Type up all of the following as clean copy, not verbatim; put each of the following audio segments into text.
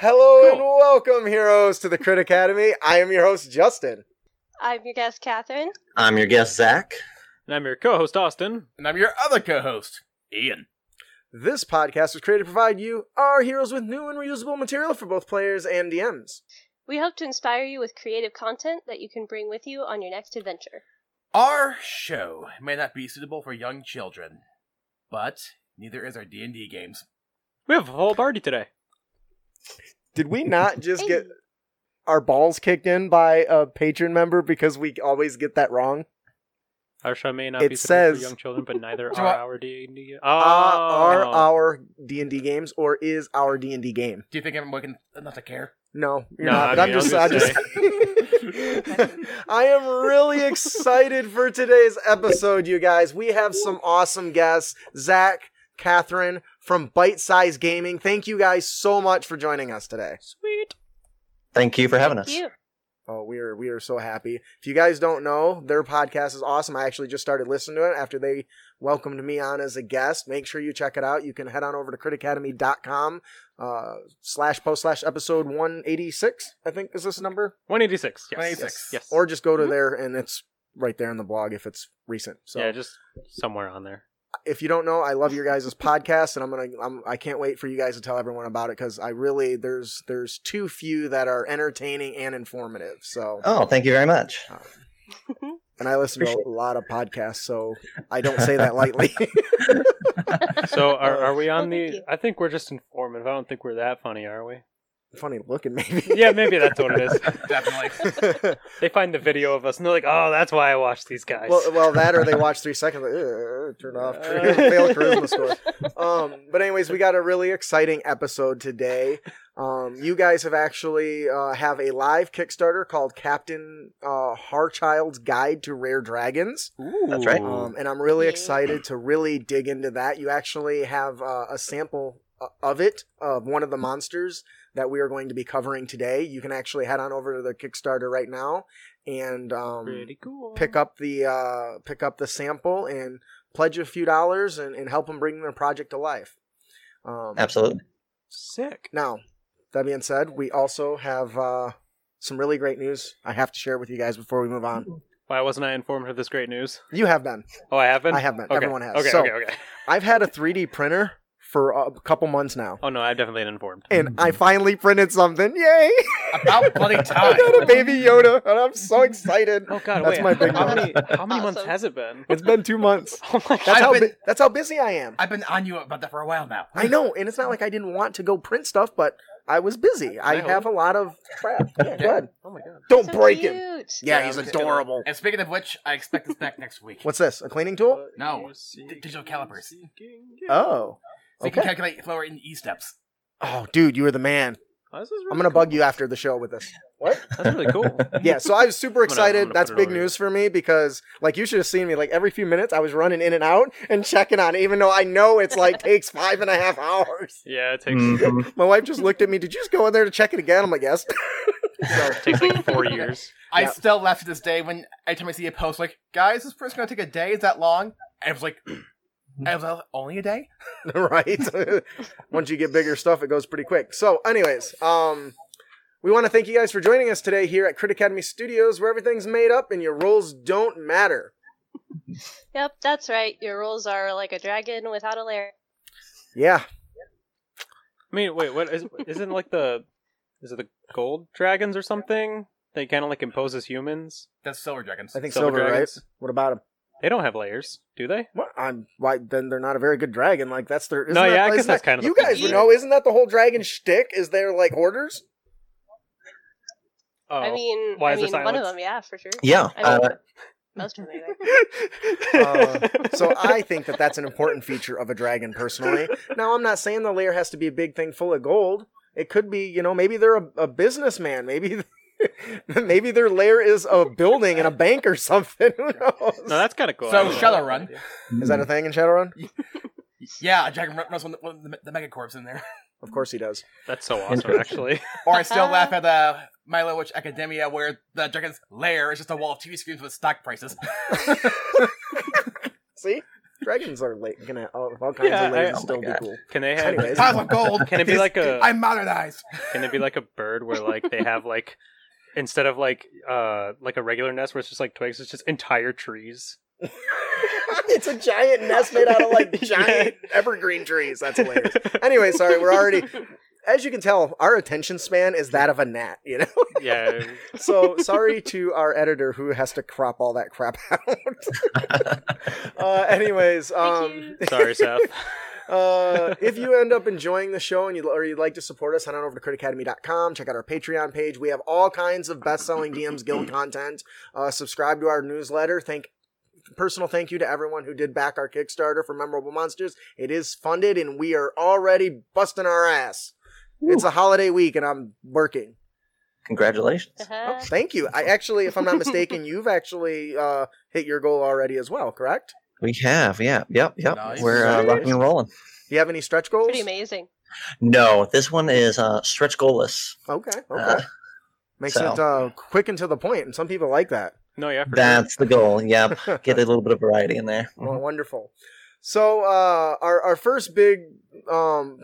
Hello and welcome, heroes, to the Crit Academy. I am your host, Justin. I'm your guest, Katherine. I'm your guest, Zac. And I'm your co-host, Austin. And I'm your other co-host, Ian. This podcast was created to provide you, our heroes, with new and reusable material for both players and DMs. We hope to inspire you with creative content that you can bring with you on your next adventure. Our show may not be suitable for young children, but neither is our D&D games. We have a whole party today. Did we not just get our balls kicked in by a patron member because we always get that wrong? Our show may not be suitable for young children, but neither are our D&D games. Are our D&D games, or is our D&D game? Do you think everyone can not to care? No, you're not. But I'm just I am really excited for today's episode, you guys. We have some awesome guests. Zac, Katherine from Bite-Sized Gaming. Thank you guys so much for joining us today. Sweet. Thank you for having us. You. Oh, we are so happy. If you guys don't know, their podcast is awesome. I actually just started listening to it after they welcomed me on as a guest. Make sure you check it out. You can head on over to critacademy.com /post/episode 186, I think is this number? 186, yes. 186. Yes. Or just go to there, and it's right there in the blog if it's recent. So yeah, just somewhere on there. If you don't know, I love your guys' podcast, and I can't wait for you guys to tell everyone about it, because I really, there's too few that are entertaining and informative. So thank you very much. And I listen to a lot of podcasts, so I don't say that lightly. So are we on the? I think we're just informative. I don't think we're that funny, are we? Funny looking, maybe. Yeah, maybe that's what it is. Definitely. They find the video of us and they're like, oh, that's why I watch these guys. Well, that or they watch 3 seconds, like, turn off, fail charisma score. But anyways, we got a really exciting episode today. You guys have actually have a live Kickstarter called Captain Hartchild's Guide to Rare Dragons. Ooh. That's right. And I'm really excited to really dig into that. You actually have a sample of it, of one of the monsters that we are going to be covering today. You can actually head on over to the Kickstarter right now and pick up the sample and pledge a few dollars and help them bring their project to life. Absolutely. Sick. Now, that being said, we also have some really great news I have to share with you guys before we move on. Why wasn't I informed of this great news? You have been. Oh, I have been? I have been. Okay. Everyone has. Okay, so, okay. I've had a 3D printer for a couple months now. Oh no, I've definitely been informed. And I finally printed something. Yay! About bloody time. I got a baby Yoda, and I'm so excited. Oh god, that's wait, my big how many months has it been? It's been 2 months. Oh my god. That's how busy I am. I've been on you about that for a while now. I know, and it's not like I didn't want to go print stuff, but I was busy. I have a lot of crap. Yeah, go ahead. Oh my god. Don't so break cute. Him. Yeah, he's adorable. And speaking of which, I expect this back next week. What's this? A cleaning tool? No. Digital calipers. Oh. So you can calculate flour in e-steps. Oh, dude, you were the man. Oh, really I'm going to bug you after the show with this. What? That's really cool. Yeah, so I was super excited. That's big news for me because, like, you should have seen me. Like, every few minutes I was running in and out and checking on it, even though I know it's, like, takes 5.5 hours. Yeah, it takes. My wife just looked at me. Did you just go in there to check it again? I'm like, yes. So it takes, like, 4 years. I still laugh to this day when every time I see a post, like, guys, this print's going to take a day. Is that long? And I was like... I was like, only a day? Right. Once you get bigger stuff, it goes pretty quick. So anyways, we want to thank you guys for joining us today here at Crit Academy Studios, where everything's made up and your roles don't matter. Yep, that's right. Your roles are like a dragon without a lair. Yeah. I mean, wait, what isn't like is it the gold dragons or something? They kind of like impose as humans? That's silver dragons. I think silver dragons. Right? What about them? They don't have layers, do they? Well, why then they're not a very good dragon. Like that's their. No, yeah, I guess that's kind of. You guys would know, isn't that the whole dragon shtick? Is they're like hoarders? Oh, I mean, one of them, yeah, for sure. Yeah, I mean, most of them. So I think that's an important feature of a dragon, personally. Now, I'm not saying the layer has to be a big thing full of gold. It could be, you know, maybe they're a businessman, maybe. Maybe their lair is a building and a bank or something. Who knows? No, that's kind of cool. So Shadowrun. Is that a thing in Shadowrun? Yeah, Jack runs one of the megacorps in there. Of course he does. That's so awesome, actually. Or I still laugh at My Little Witch Academia, where the dragon's lair is just a wall of TV screens with stock prices. See? dragons are late. Can have all kinds of layers still be cool. Can they have piles of gold? Can it be like a? I'm modernized. Can it be like a bird where like they have like instead of like a regular nest where it's just like twigs, it's just entire trees. It's a giant nest made out of like giant evergreen trees. That's hilarious. Anyway, sorry, we're already. As you can tell, our attention span is that of a gnat, you know? Yeah. So, sorry to our editor who has to crop all that crap out. Anyways. Sorry, Seth. If you end up enjoying the show and you'd like to support us, head on over to critacademy.com, check out our Patreon page. We have all kinds of best-selling DMs Guild content. Subscribe to our newsletter. Personal thank you to everyone who did back our Kickstarter for Memorable Monsters. It is funded, and we are already busting our ass. Woo. It's a holiday week, and I'm working. Congratulations. Oh, thank you. I actually, if I'm not mistaken, you've actually hit your goal already as well, correct? We have, yeah. Yep. Nice. We're rocking and rolling. Do you have any stretch goals? Pretty amazing. No, this one is stretch goalless. Okay. Makes it quick and to the point, and some people like that. No, yeah. That's the goal, yep. Get a little bit of variety in there. Well, wonderful. So our first big our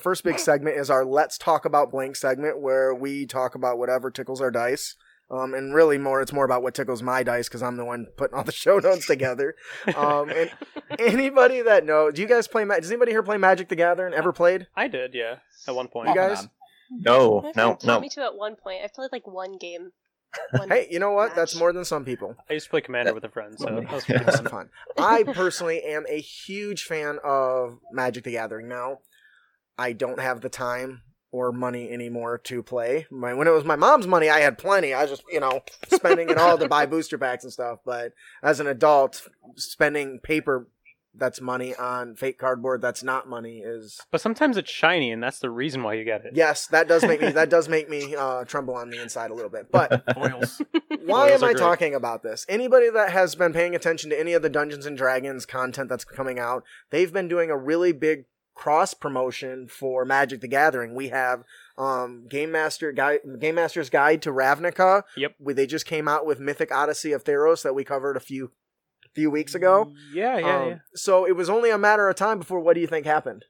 first big segment is our Let's Talk About Blank segment, where we talk about whatever tickles our dice. And really it's more about what tickles my dice, because I'm the one putting all the show notes together. And anybody that knows, do you guys play Does anybody here play Magic: The Gathering? Ever played? I did, yeah. At one point. You guys? No. Me too at one point. I played like one game. Hey, you know what? That's more than some people. I used to play Commander with a friend, so that was pretty fun. I personally am a huge fan of Magic: The Gathering now. I don't have the time or money anymore to play. When it was my mom's money, I had plenty. I was just, spending it all to buy booster packs and stuff. But as an adult, spending paper that's money on fake cardboard that's not money is... But sometimes it's shiny, and that's the reason why you get it. Yes, that does make me tremble on the inside a little bit. But why am I talking about this? Anybody that has been paying attention to any of the Dungeons & Dragons content that's coming out, they've been doing a really big cross-promotion for Magic: The Gathering. We have Game Master's Guide to Ravnica. Yep. They just came out with Mythic Odyssey of Theros that we covered a few weeks ago. Yeah. So it was only a matter of time before what do you think happened?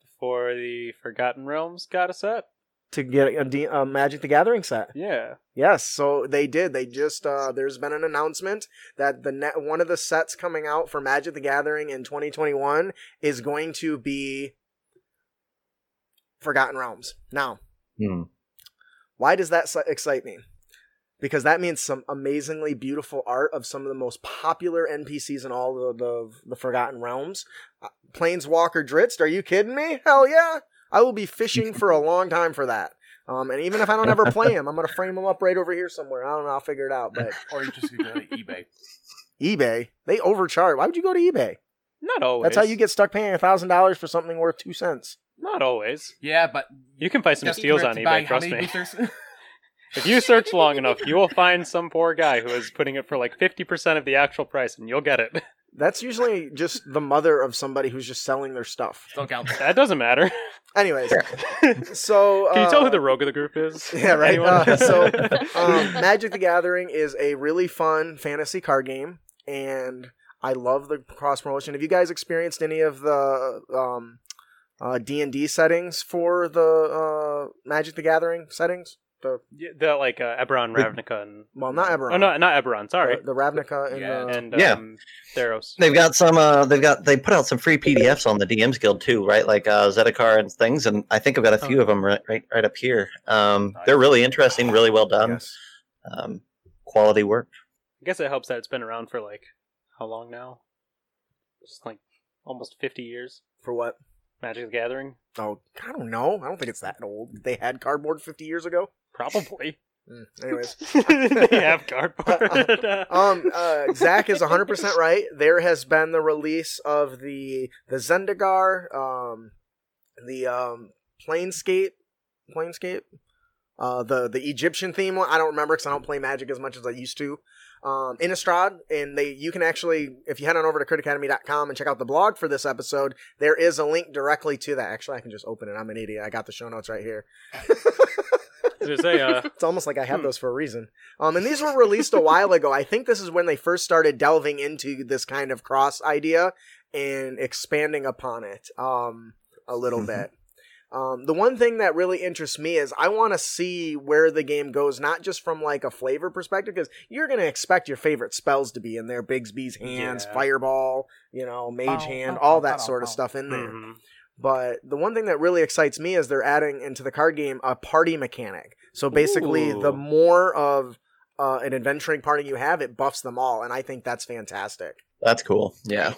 Before the Forgotten Realms got a set? To get a Magic: The Gathering set. Yeah. Yes, so they did. They just, there's been an announcement that one of the sets coming out for Magic: The Gathering in 2021 is going to be Forgotten Realms. Now, why does that excite me? Because that means some amazingly beautiful art of some of the most popular NPCs in all of the Forgotten Realms. Planeswalker Drizzt, are you kidding me? Hell yeah! I will be fishing for a long time for that. And even if I don't ever play him, I'm going to frame him up right over here somewhere. I don't know, I'll figure it out. But or you just go to eBay. eBay? They overcharge. Why would you go to eBay? Not always. That's how you get stuck paying $1,000 for something worth 2 cents. Not always. Yeah, but... You can find some steals on eBay, trust me. If you search long enough, you will find some poor guy who is putting it for like 50% of the actual price, and you'll get it. That's usually just the mother of somebody who's just selling their stuff. Don't count. That doesn't matter. Anyways, so... Can you tell who the rogue of the group is? Yeah, right? Magic: The Gathering is a really fun fantasy card game, and I love the cross-promotion. Have you guys experienced any of the... D&D settings for the Magic: The Gathering settings? The Eberron, Ravnica, and... Well, not Eberron. Oh, no, not Eberron, sorry. The Ravnica and... Yeah, Theros. They've got some, they put out some free PDFs on the DMs Guild, too, right? Like Zendikar and things, and I think I've got a few of them right up here. They're really interesting, really well done. Yes. Quality work. I guess it helps that it's been around for, like, how long now? It's like almost 50 years. For what? Magic: The Gathering? Oh, I don't know. I don't think it's that old. They had cardboard 50 years ago? Probably. Anyways. They have cardboard. Zac is 100% right. There has been the release of the Zendikar, the Planescape? The Egyptian theme one. I don't remember because I don't play Magic as much as I used to. Innistrad, and you can actually, if you head on over to critacademy.com and check out the blog for this episode, there is a link directly to that. Actually, I can just open it. I'm an idiot. I got the show notes right here. It's almost like I have those for a reason. And these were released a while ago. I think this is when they first started delving into this kind of cross idea and expanding upon it a little bit. The one thing that really interests me is I want to see where the game goes, not just from like a flavor perspective, because you're going to expect your favorite spells to be in there. Bigsby's hands, fireball, mage hand, all that sort of stuff in there. Mm-hmm. But the one thing that really excites me is they're adding into the card game a party mechanic. So basically, the more of an adventuring party you have, it buffs them all. And I think that's fantastic. That's cool. Yeah.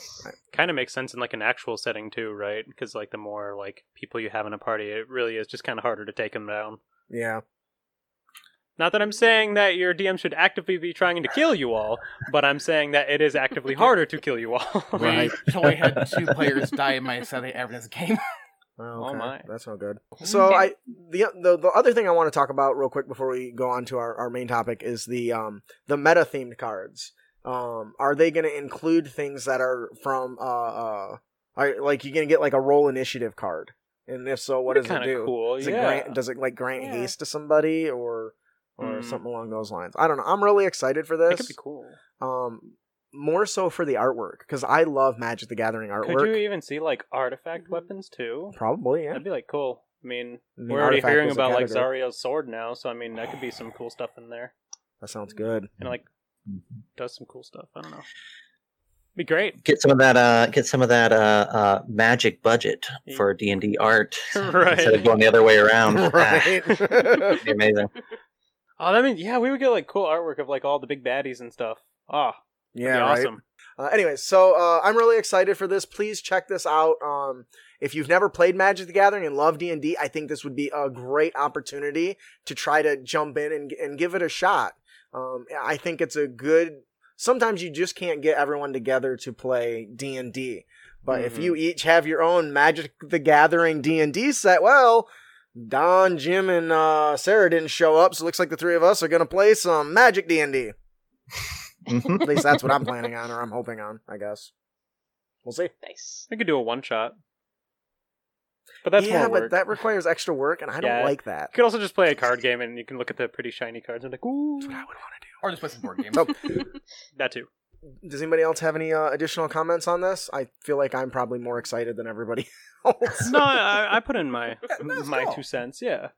Kind of makes sense in like an actual setting too, right? Because like the more like people you have in a party, it really is just kind of harder to take them down. Yeah. Not that I'm saying that your DM should actively be trying to kill you all, but I'm saying that it is actively harder to kill you all. Right. We totally had 2 players die in my setting every game. Oh, okay. My. That's not good. So the other thing I want to talk about real quick before we go on to our main topic is the meta-themed cards. Are they going to include things that are from like you're going to get like a roll initiative card? And if so, what does it do? Cool. Does it grant haste to somebody or something along those lines? I don't know. I'm really excited for this. It could be cool. More so for the artwork, because I love Magic the Gathering artwork. Could you even see like artifact weapons too? Probably, yeah. That'd be like cool. I mean we're already hearing about like Zarya's sword now, so I mean that could be some cool stuff in there. That sounds good. And like does some cool stuff. I don't know. Be great. Get some of that. Magic budget for D&D art, right? Instead of going the other way around. Right. It'd be amazing. Oh, that means we would get like cool artwork of like all the big baddies and stuff. Oh, yeah, that'd be awesome. Right? Anyway, so I'm really excited for this. Please check this out. If you've never played Magic the Gathering and love D&D, I think this would be a great opportunity to try to jump in and give it a shot. I think it's a good. Sometimes you just can't get everyone together to play D&D, but if you each have your own Magic the Gathering D&D set, well, Don, Jim, and Sarah didn't show up, so it looks like the 3 of us are gonna play some Magic D&D. At least that's what I'm planning on, or I'm hoping on. I guess we'll see. Nice. We could do a one shot. But that's more work. But that requires extra work, and I don't like that. You could also just play a card game, and you can look at the pretty shiny cards and be like, ooh, that's what I would want to do. Or just play some board games. Oh. That too. Does anybody else have any additional comments on this? I feel like I'm probably more excited than everybody else. No, I put in my 2 cents, yeah.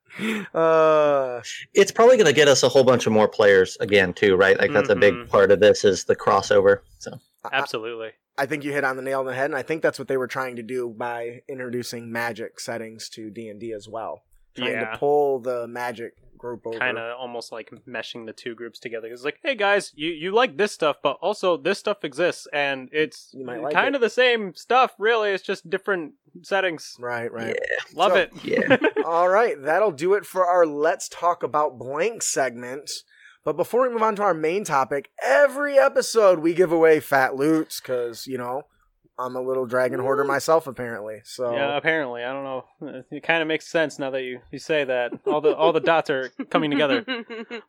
It's probably going to get us a whole bunch of more players again, too, right? Like, that's a big part of this is the crossover. So absolutely. I think you hit on the nail on the head, and I think that's what they were trying to do by introducing Magic settings to D&D as well. Trying to pull the Magic group over. Kind of almost like meshing the 2 groups together. It's like, hey guys, you like this stuff, but also this stuff exists, and it's kind of the same stuff, really. It's just different settings. Right. Yeah. Love it. Yeah. All right, that'll do it for our Let's Talk About Blank segment. But before we move on to our main topic, every episode we give away fat loots because, I'm a little dragon hoarder myself, apparently. So yeah, apparently. I don't know. It kind of makes sense now that you say that. All the dots are coming together.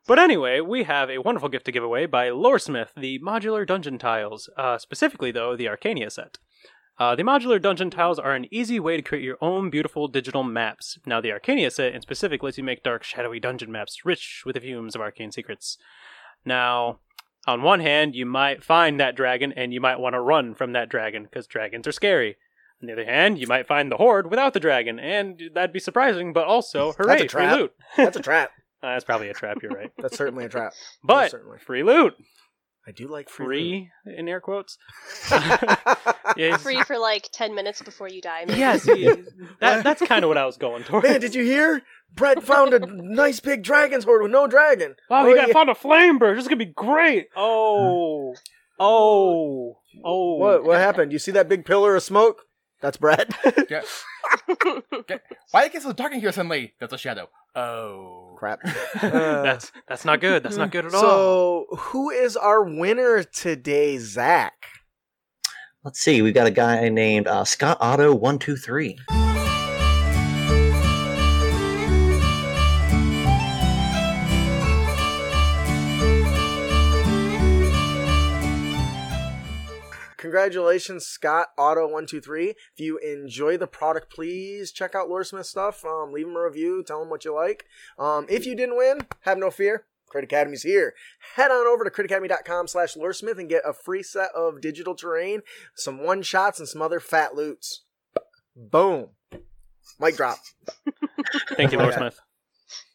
But anyway, we have a wonderful gift to give away by Loresmith, the modular dungeon tiles, specifically, though, the Arcania set. The modular dungeon tiles are an easy way to create your own beautiful digital maps. Now, the Arcania set in specific lets you make dark, shadowy dungeon maps rich with the fumes of arcane secrets. Now, on one hand, you might find that dragon and you might want to run from that dragon because dragons are scary. On the other hand, you might find the horde without the dragon, and that'd be surprising, but also, hooray, that's a trap. Free loot. That's a trap. That's probably a trap, you're right. That's certainly a trap. But, free loot. I do like free in air quotes. Yeah, free for like 10 minutes before you die. Maybe. Yes, that's kind of what I was going towards. Man, did you hear? Brett found a nice big dragon's horde with no dragon. Wow, found a flame bird. This is going to be great. Oh. What happened? You see that big pillar of smoke? That's Brett. Why did it get so dark in here suddenly? That's a shadow. Oh crap! That's not good. That's not good at all. So, who is our winner today, Zac? Let's see. We've got a guy named Scott Otto 123. Congratulations, Scott Auto123. If you enjoy the product, please check out Loresmith stuff. Leave him a review. Tell him what you like. If you didn't win, have no fear. Crit Academy's here. Head on over to critacademy.com/Loresmith and get a free set of digital terrain, some one-shots, and some other fat loots. Boom. Mic drop. Thank you, Loresmith.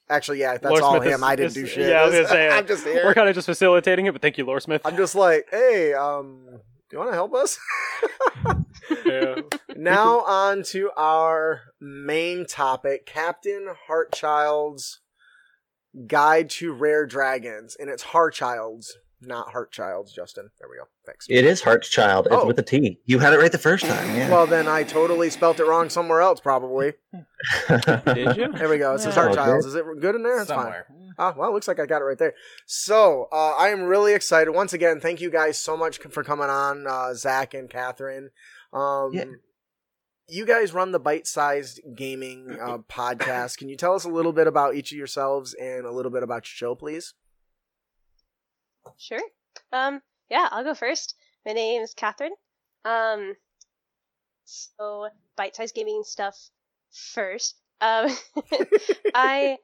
Actually, yeah, that's all him. I didn't do shit. Yeah, I was going to say, I'm just here. We're kind of just facilitating it, but thank you, Loresmith. I'm just like, hey, do you want to help us? Yeah. Now on to our main topic, Captain Hartchild's Guide to Rare Dragons. And it's Hartchild's, not Hartchild's, Justin. There we go. Thanks. It is Hartchild. It's with a T. You had it right the first time. Yeah. Well, then I totally spelt it wrong somewhere else, probably. Did you? There we go. It says Hartchild's. Is it good in there? It's somewhere. Fine. Ah, well, it looks like I got it right there. So, I am really excited. Once again, thank you guys so much for coming on, Zac and Katherine. Yeah. You guys run the Bite-Sized Gaming podcast. Can you tell us a little bit about each of yourselves and a little bit about your show, please? Sure. Yeah, I'll go first. My name is Katherine. So, Bite-Sized Gaming stuff first. I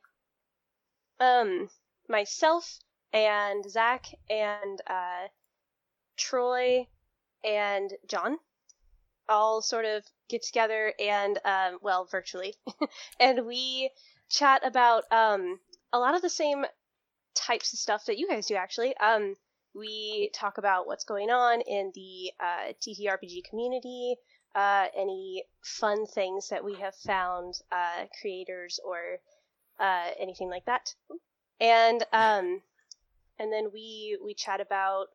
myself and Zac and Troy and John all sort of get together and virtually and we chat about a lot of the same types of stuff that you guys do. Actually, we talk about what's going on in the TTRPG community, any fun things that we have found, creators or anything like that, and then we chat about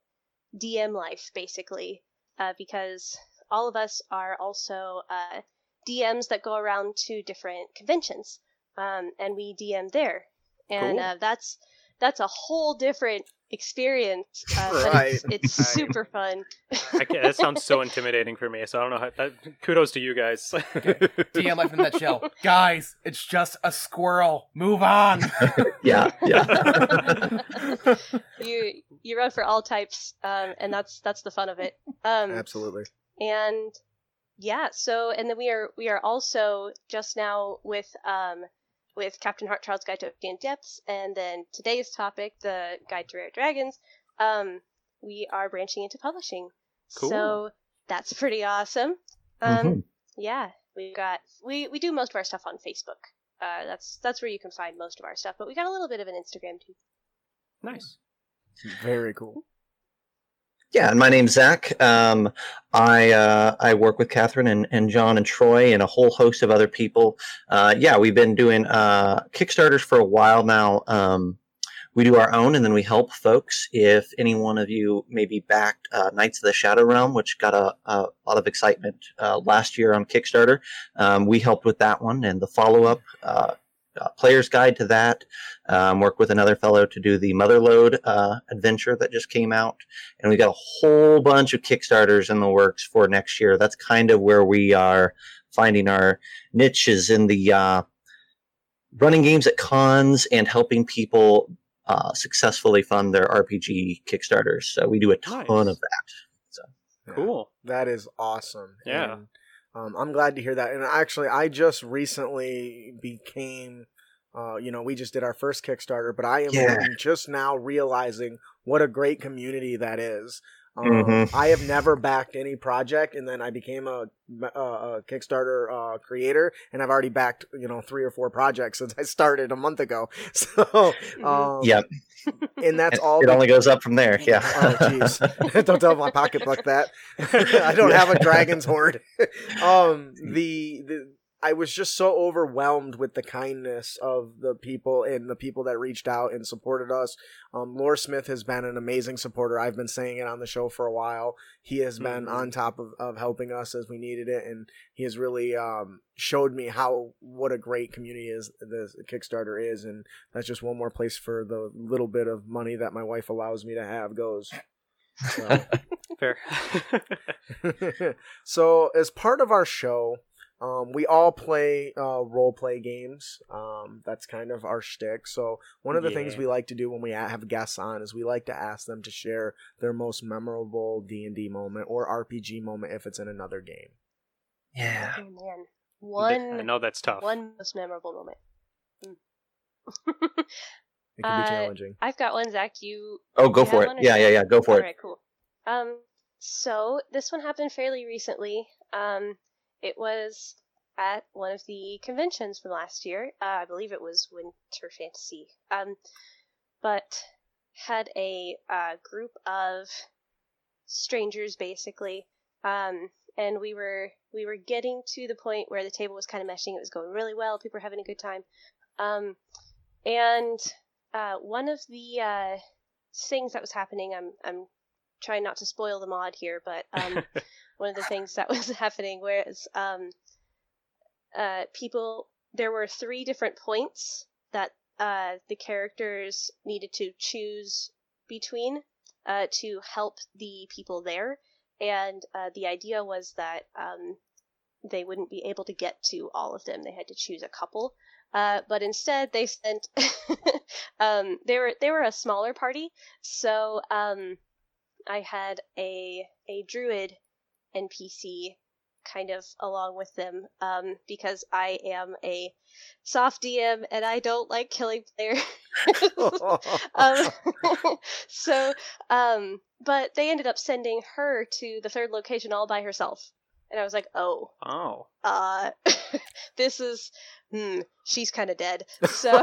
DM life basically, because all of us are also DMs that go around to different conventions, and we DM there. And cool. That's a whole different experience. Right. It's super fun. That sounds so intimidating for me, so I don't know. Kudos to you guys. Okay. DM life in a nutshell. Guys, it's just a squirrel. Move on. Yeah. You run for all types, and that's the fun of it. Absolutely. And yeah, so and then we are also just now with Captain Hartchild's Guide to Oceanic Depths, and then today's topic, the Guide to Rare Dragons. We are branching into publishing, cool. So that's pretty awesome. Mm-hmm. Yeah, we do most of our stuff on Facebook. That's where you can find most of our stuff, but we got a little bit of an Instagram too. Nice, very cool. Yeah, and my name's Zac. I work with Katherine and John and Troy and a whole host of other people. We've been doing Kickstarters for a while now. We do our own, and then we help folks. If any one of you maybe backed Knights of the Shadow Realm, which got a lot of excitement last year on Kickstarter, we helped with that one and the follow-up player's guide to that. Work with another fellow to do the Motherload adventure that just came out, and we got a whole bunch of Kickstarters in the works for next year. That's kind of where we are finding our niches in the running games at cons and helping people successfully fund their RPG Kickstarters. So we do a ton of that. So cool. That is awesome. Yeah. I'm glad to hear that. And actually, I just recently became, we just did our first Kickstarter, but I am just now realizing what a great community that is. I have never backed any project, and then I became a Kickstarter creator, and I've already backed 3 or 4 projects since I started a month ago. So, and that's all. It only goes up from there. Yeah. Oh, jeez! Don't tell my pocketbook that. I don't have a dragon's hoard. I was just so overwhelmed with the kindness of the people and the people that reached out and supported us. Loresmith has been an amazing supporter. I've been saying it on the show for a while. He has been on top of helping us as we needed it. And he has really showed me what a great community is the Kickstarter is. And that's just one more place for the little bit of money that my wife allows me to have goes. So. Fair. So as part of our show, We all play role-play games. That's kind of our shtick. So one of the things we like to do when we have guests on is we like to ask them to share their most memorable D&D moment or RPG moment if it's in another game. Yeah. Oh, man. I know that's tough. One most memorable moment. It can be challenging. I've got one, Zach. Go for it. Yeah. Go for it. All right, cool. So this one happened fairly recently. It was at one of the conventions from last year. I believe it was Winter Fantasy. But had a group of strangers, basically. And we were getting to the point where the table was kind of meshing. It was going really well. People were having a good time. And one of the things that was happening, I'm trying not to spoil the mod here, but one of the things that was happening was there were three different points that the characters needed to choose between to help the people there. And the idea was that they wouldn't be able to get to all of them. They had to choose a couple. But instead, they sent... they were a smaller party, so I had a druid NPC kind of along with them, because I am a soft DM and I don't like killing players. But they ended up sending her to the third location all by herself. And I was like, oh. This is... she's kind of dead. So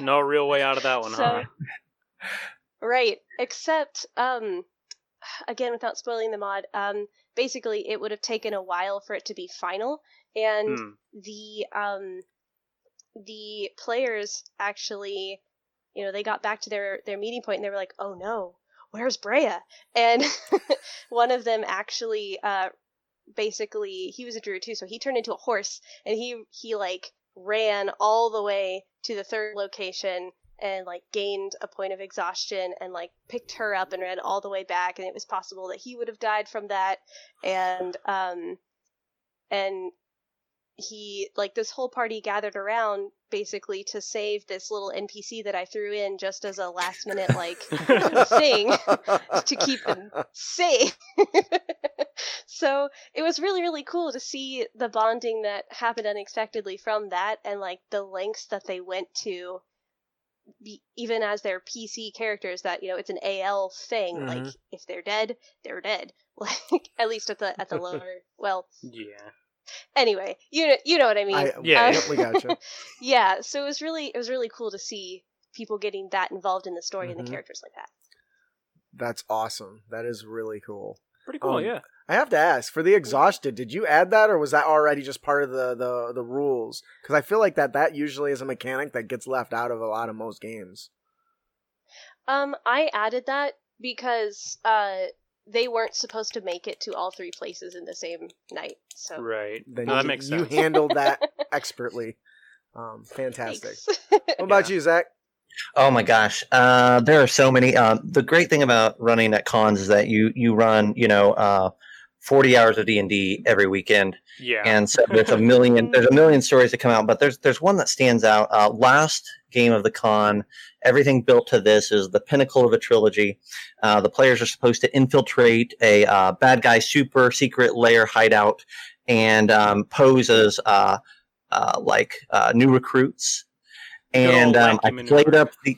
no real way out of that one, huh? Right. Except, again, without spoiling the mod, basically it would have taken a while for it to be final, and the players actually, they got back to their meeting point and they were like, oh no, where's Brea? And one of them actually, basically he was a druid too, so he turned into a horse and he like ran all the way to the third location and like gained a point of exhaustion and like picked her up and ran all the way back, and it was possible that he would have died from that. And he like this whole party gathered around basically to save this little NPC that I threw in just as a last minute like thing to keep them safe. So it was really, really cool to see the bonding that happened unexpectedly from that, and like the lengths that they went to, even as their PC characters, that it's an AL thing. Mm-hmm. Like if they're dead, they're dead. Like at least at the lower. Well. Yeah. Anyway, you know what I mean. We gotcha. Yeah, so it was really cool to see people getting that involved in the story and the characters like that. That's awesome. That is really cool. Pretty cool, yeah. I have to ask, for the exhausted, did you add that, or was that already just part of the rules? Because I feel like that usually is a mechanic that gets left out of a lot of most games. I added that because they weren't supposed to make it to all three places in the same night. So. Right. Then that makes sense. You handled that expertly. Fantastic. What about you, Zach? Oh my gosh. There are so many. The great thing about running at cons is that you run, 40 hours of D&D every weekend. Yeah. And so there's a million stories that come out, but there's one that stands out. Last game of the con, everything built to this is the pinnacle of a trilogy. The players are supposed to infiltrate a bad guy super secret lair hideout and pose as new recruits. And I played up the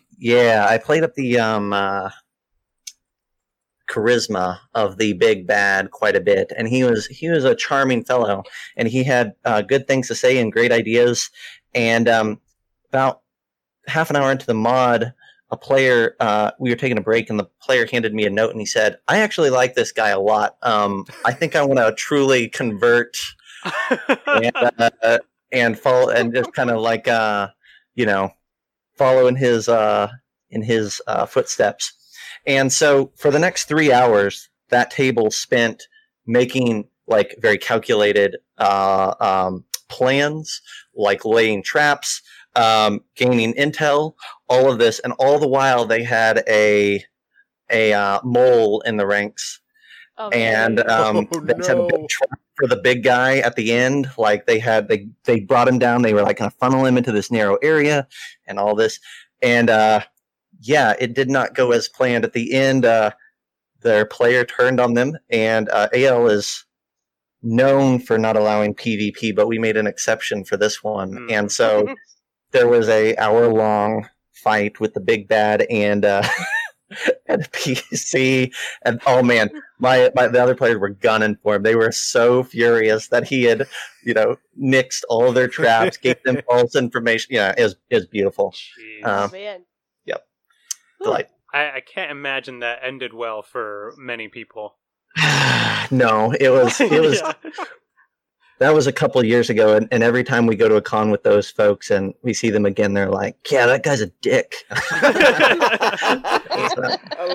charisma of the big bad quite a bit, and he was a charming fellow, and he had good things to say and great ideas. And about half an hour into the mod, a player we were taking a break, and the player handed me a note, and he said, "I actually like this guy a lot. I think I want to truly convert and follow, and just kind of like follow in his footsteps." And so for the next 3 hours, that table spent making like very calculated plans, like laying traps, gaining intel, all of this. And all the while they had a mole in the ranks And that's a big trap for the big guy at the end. Like they brought him down. They were like kind of funnel him into this narrow area and all this. And yeah, it did not go as planned. At the end, their player turned on them, and AL is known for not allowing PvP, but we made an exception for this one. And so there was a hour-long fight with the big bad and a PC, and oh man, the other players were gunning for him. They were so furious that he had, nixed all their traps, gave them false information. Yeah, it was beautiful. Man. Yep. I can't imagine that ended well for many people. No, it was that was a couple of years ago, and every time we go to a con with those folks and we see them again, they're like, yeah, that guy's a dick. I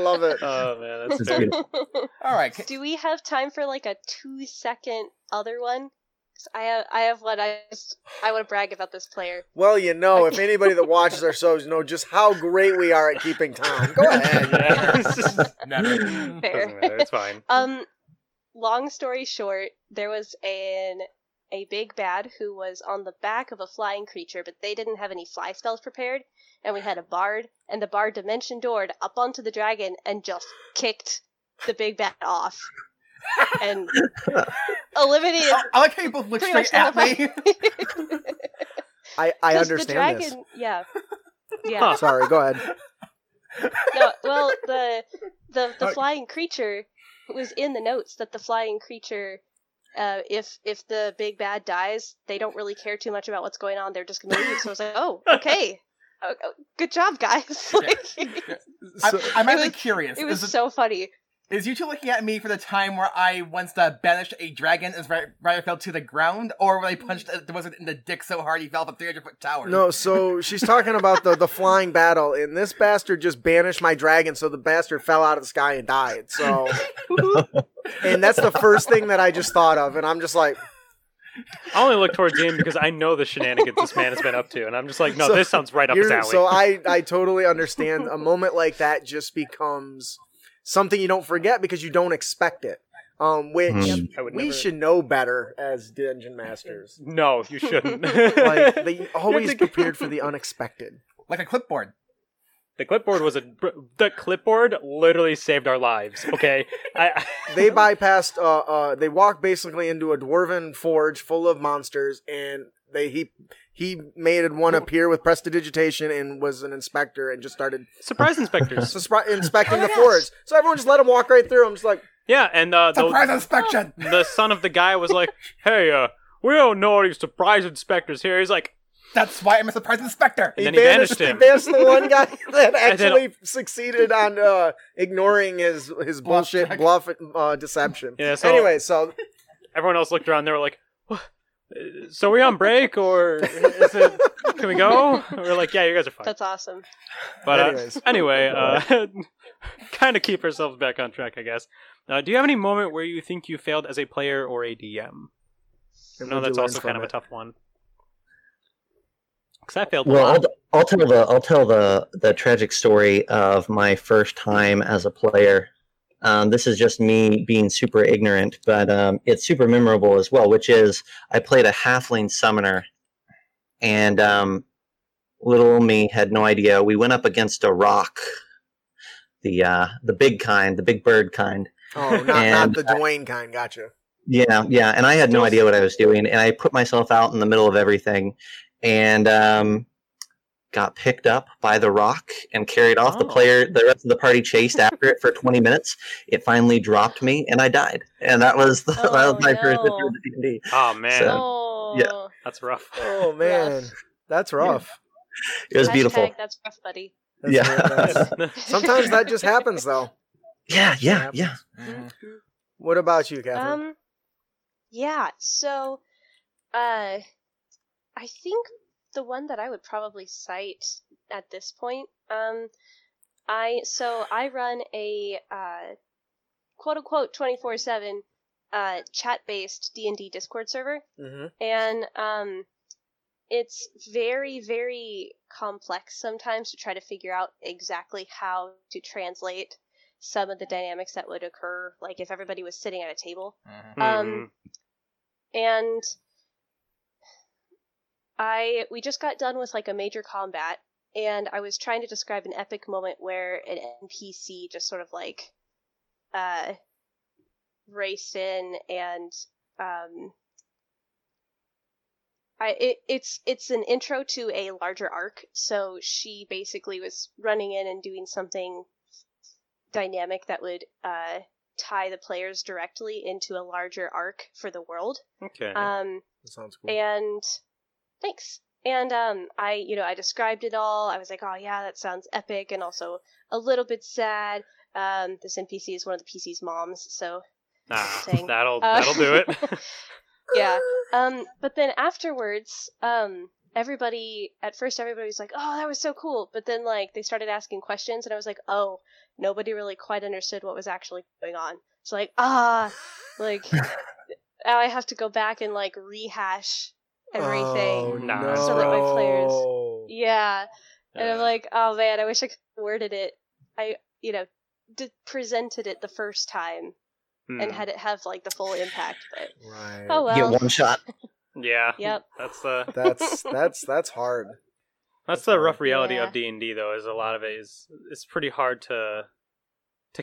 love it. Oh man, that's beautiful. All right. Do we have time for like a 2-second other one? I have one. I want to brag about this player. Well, if anybody that watches our shows knows just how great we are at keeping time. Go ahead. Yeah. Never. Fair. Doesn't matter. It's fine. Long story short, there was a big bad who was on the back of a flying creature, but they didn't have any fly spells prepared, and we had a bard, and the bard dimension doored up onto the dragon and just kicked the big bad off. And eliminated. I like how you both look straight at me. I understand the dragon, this. Yeah. Huh. Sorry, go ahead. No, well, the flying creature, it was in the notes that the flying creature, if the big bad dies, they don't really care too much about what's going on. They're just going to leave. So I was like, oh, okay. Good job, guys. I'm really curious. It was so funny. Is you two looking at me for the time where I once banished a dragon as Ryder fell to the ground, or when I punched the wizard in the dick so hard he fell off a 300-foot tower? No, so she's talking about the flying battle, and this bastard just banished my dragon, so the bastard fell out of the sky and died. So, and that's the first thing that I just thought of, and I'm just like... I only look towards him because I know the shenanigans this man has been up to, and I'm just like, no, so this sounds right up his alley. So I totally understand. A moment like that just becomes... something you don't forget because you don't expect it, which we should know better as dungeon masters. No, you shouldn't. Like, they always prepared for the unexpected. Like a clipboard. The clipboard literally saved our lives, okay? They bypassed... they walked basically into a dwarven forge full of monsters, and he made one appear with prestidigitation and was an inspector and just started... Surprise inspectors. Inspecting the forge. So everyone just let him walk right through. I'm just like... Yeah, and... surprise inspection! The son of the guy was like, hey, we don't know any surprise inspectors here. He's like... That's why I'm a surprise inspector. And then he banished him. He banished the one guy that actually succeeded on ignoring his bullshit, bluff, deception. Yeah, so anyway, so... Everyone else looked around and they were like... What? So are we on break, or is it, can we go? And we're like, yeah, you guys are fine. That's awesome. But anyway, kind of keep ourselves back on track, I guess. Do you have any moment where you think you failed as a player or a DM? No, that's also kind of a tough one. Because I failed. Well, I'll tell the tragic story of my first time as a player. This is just me being super ignorant, but it's super memorable as well, which is I played a halfling summoner, and little me had no idea. We went up against a rock, the big kind, the big bird kind. Oh, not the Dwayne kind, gotcha. Yeah, and I had no idea what I was doing, and I put myself out in the middle of everything, and... got picked up by the rock and carried off. The player, the rest of the party chased after it for 20 minutes. It finally dropped me and I died. And that was my first adventure with D&D. Oh man. So, yeah. That's rough. Oh man. That's rough. Yeah. It was beautiful. That's rough, buddy. That's sometimes that just happens though. Yeah. Mm-hmm. What about you, Katherine? So I think the one that I would probably cite at this point, I run a quote unquote 24/7 chat based D&D Discord server, and it's very very complex sometimes to try to figure out exactly how to translate some of the dynamics that would occur, like if everybody was sitting at a table. Mm-hmm. And we just got done with like a major combat, and I was trying to describe an epic moment where an NPC just sort of like raced in and it's an intro to a larger arc, so she basically was running in and doing something dynamic that would tie the players directly into a larger arc for the world. Okay, that sounds cool. And thanks. And I described it all. I was like, oh yeah, that sounds epic, and also a little bit sad. This NPC is one of the PC's moms, so that'll do it. Yeah. But then afterwards, everybody was like, oh, that was so cool. But then like they started asking questions, and I was like, oh, nobody really quite understood what was actually going on. It's like, now I have to go back and like rehash everything. Oh, no. So that my players. Yeah. And I'm like, oh man, I wish I could have worded it. I, presented it the first time. And had it have like the full impact, but right. Oh well. Get one shot. Yeah. Yep. That's hard. That's the rough reality of D&D, though. Is a lot of it is it's pretty hard to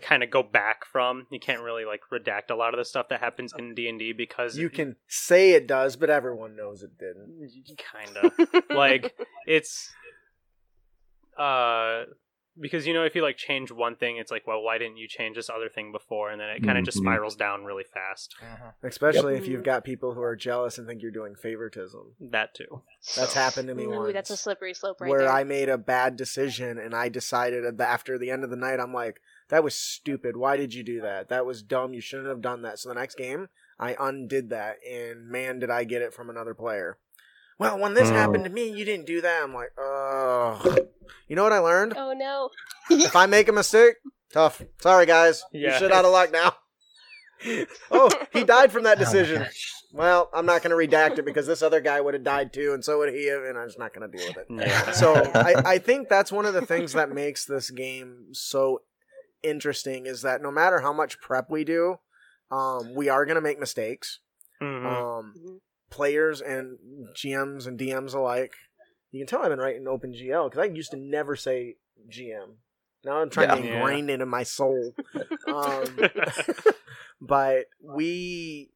kind of go back from. You can't really like redact a lot of the stuff that happens in D&D because you can say it does, but everyone knows it didn't. Kinda like it's because, if you, like, change one thing, it's like, well, why didn't you change this other thing before? And then it kind of just spirals down really fast. Uh-huh. Especially if you've got people who are jealous and think you're doing favoritism. That, too. That's happened to me once. That's a slippery slope right there. Where I made a bad decision, and I decided after the end of the night, I'm like, that was stupid. Why did you do that? That was dumb. You shouldn't have done that. So the next game, I undid that, and man, did I get it from another player. Well, when this happened to me, you didn't do that. I'm like, you know what I learned? Oh, no. If I make a mistake, tough. Sorry, guys. Yeah. You're shit out of luck now. Oh, he died from that decision. Well, I'm not going to redact it because this other guy would have died too, and so would he, and I'm just not going to deal with it. Yeah. So I think that's one of the things that makes this game so interesting is that no matter how much prep we do, we are going to make mistakes. Mm-hmm. Players and GMs and DMs alike. You can tell I've been writing OpenGL because I used to never say GM. Now I'm trying to ingrain it in my soul. But we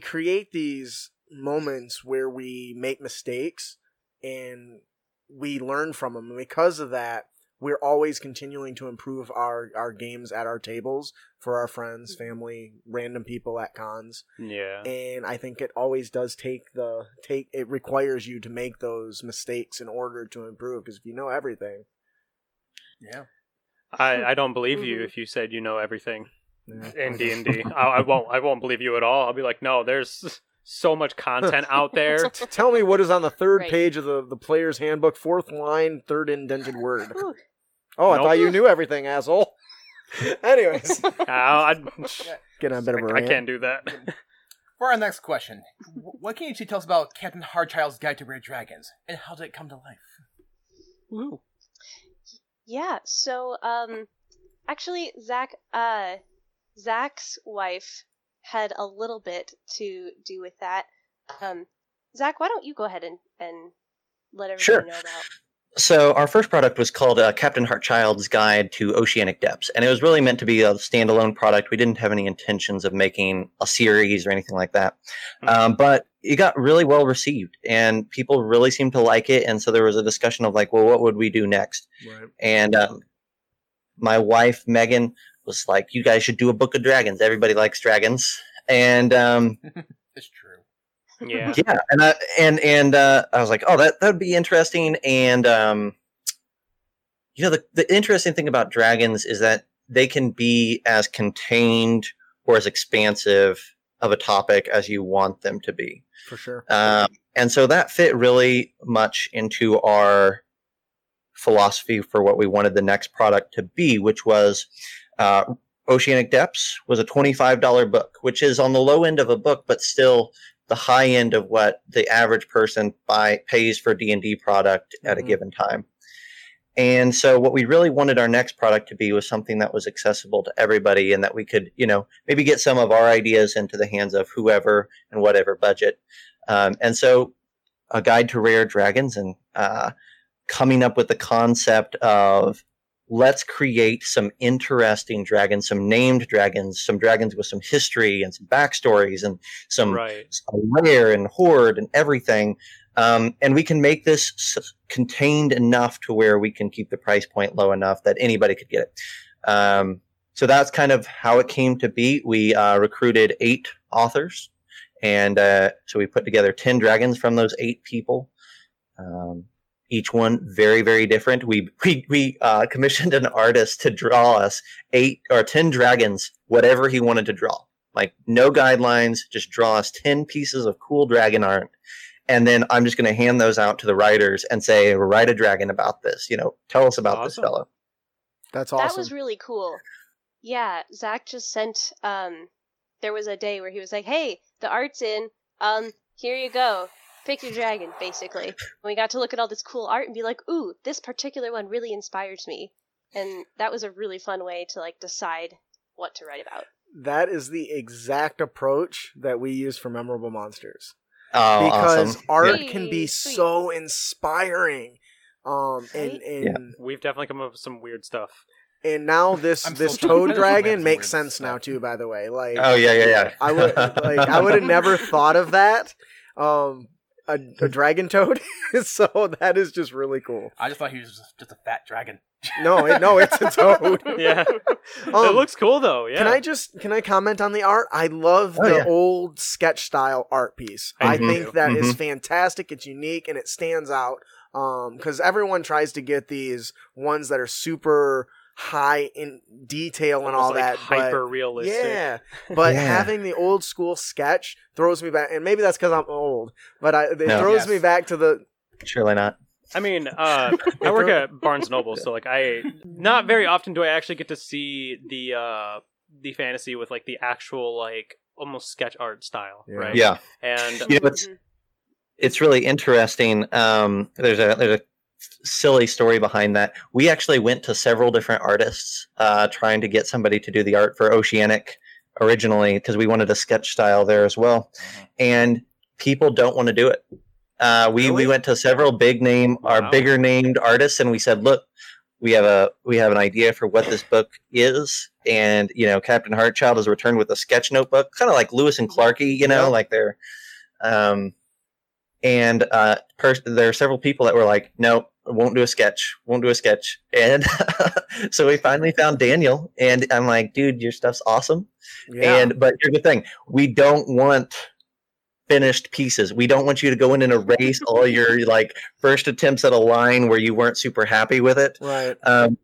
create these moments where we make mistakes and we learn from them. And because of that, we're always continuing to improve our games at our tables for our friends, family, random people at cons. Yeah. And I think it always does it requires you to make those mistakes in order to improve, because if you know everything. Yeah. I don't believe you if you said you know everything in D&D. I won't believe you at all. I'll be like, no, there's so much content out there. Tell me what is on the third page of the player's handbook, fourth line, third indented word. Oh, I thought you knew everything, asshole. Anyways. Get a bit of a rant. I can't do that. For our next question, what can you tell us about Captain Hartchild's Guide to Rare Dragons, and how did it come to life? Woo. Yeah, so, actually, Zac's wife had a little bit to do with that. Zac, why don't you go ahead and let everybody know about... So our first product was called Captain Hartchild's Guide to Oceanic Depths, and it was really meant to be a standalone product. We didn't have any intentions of making a series or anything like that, but it got really well received, and people really seemed to like it, and so there was a discussion of like, well, what would we do next? Right. And my wife, Megan, was like, you guys should do a book of dragons. Everybody likes dragons. And it's true. Yeah, and I was like, oh, that would be interesting. And the interesting thing about dragons is that they can be as contained or as expansive of a topic as you want them to be. For sure. And so that fit really much into our philosophy for what we wanted the next product to be, which was. Oceanic Depths was a $25 book, which is on the low end of a book, but still the high end of what the average person pays for a D&D product at a given time. And so what we really wanted our next product to be was something that was accessible to everybody and that we could, you know, maybe get some of our ideas into the hands of whoever and whatever budget. And so a guide to rare dragons and coming up with the concept of let's create some interesting dragons, some named dragons, some dragons with some history and some backstories and some lair and horde and everything. And we can make this contained enough to where we can keep the price point low enough that anybody could get it. So that's kind of how it came to be. We recruited 8 authors, and so we put together 10 dragons from those 8 people. Each one very, very different. We commissioned an artist to draw us 8 or 10 dragons, whatever he wanted to draw. Like no guidelines, just draw us 10 pieces of cool dragon art. And then I'm just going to hand those out to the writers and say, write a dragon about this. You know, tell us about this fellow. That's awesome. That was really cool. Yeah, Zac just sent, there was a day where he was like, hey, the art's in. Here you go. Pick your dragon, basically. And we got to look at all this cool art and be like, ooh, this particular one really inspires me. And that was a really fun way to like decide what to write about. That is the exact approach that we use for Memorable Monsters. Oh, because awesome. Art can be so inspiring. We've definitely come up with some weird stuff. And now this toad dragon makes sense now too, by the way. Like I would have never thought of that. A dragon toad. So that is just really cool. I just thought he was just a fat dragon. No, it's a toad. Yeah. It looks cool though. Yeah. Can I comment on the art? I love the old sketch style art piece. Mm-hmm. I think that is fantastic. It's unique and it stands out. Because everyone tries to get these ones that are super high in detail and all like that, hyper realistic. Yeah, but having the old school sketch throws me back, and maybe that's because I'm old. But it throws me back to the. Surely not. I mean, I work at Barnes & Noble, so like I not very often do I actually get to see the fantasy with like the actual like almost sketch art style, right? Yeah, and you know, it's really interesting. There's a silly story behind that. We actually went to several different artists trying to get somebody to do the art for Oceanic originally because we wanted a sketch style there as well, and people don't want to do it. We went to several big name, our bigger named artists, and we said, "Look, we have an idea for what this book is." And you know, Captain Hartchild has returned with a sketch notebook, kind of like Lewis and Clarky, you know, like they're. There are several people that were like, "No, won't do a sketch." And so we finally found Daniel, and I'm like, "Dude, your stuff's awesome." Yeah. But here's the thing: we don't want finished pieces. We don't want you to go in and erase all your like first attempts at a line where you weren't super happy with it. Right.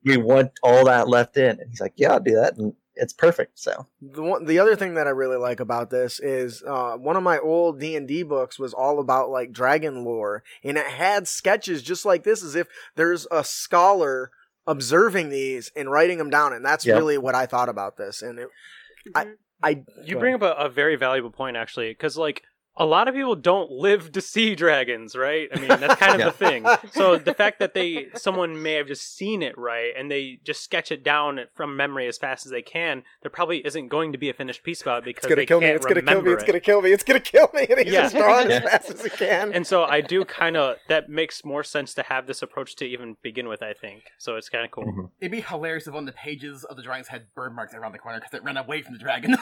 We want all that left in. And he's like, "Yeah, I'll do that," and it's perfect. So the other thing that I really like about this is one of my old D&D books was all about like dragon lore, and it had sketches just like this, as if there's a scholar observing these and writing them down, and that's really what I thought about this. And you bring up a very valuable point actually, because like. A lot of people don't live to see dragons, right? I mean, that's kind of the thing. So the fact that someone may have just seen it, right, and they just sketch it down from memory as fast as they can, there probably isn't going to be a finished piece about it because they can't remember it. It's going to kill me. And he's just drawing as fast as he can. And so I do kind of, that makes more sense to have this approach to even begin with, I think. So it's kind of cool. Mm-hmm. It'd be hilarious if on the pages of the dragons had bird marks around the corner because it ran away from the dragon.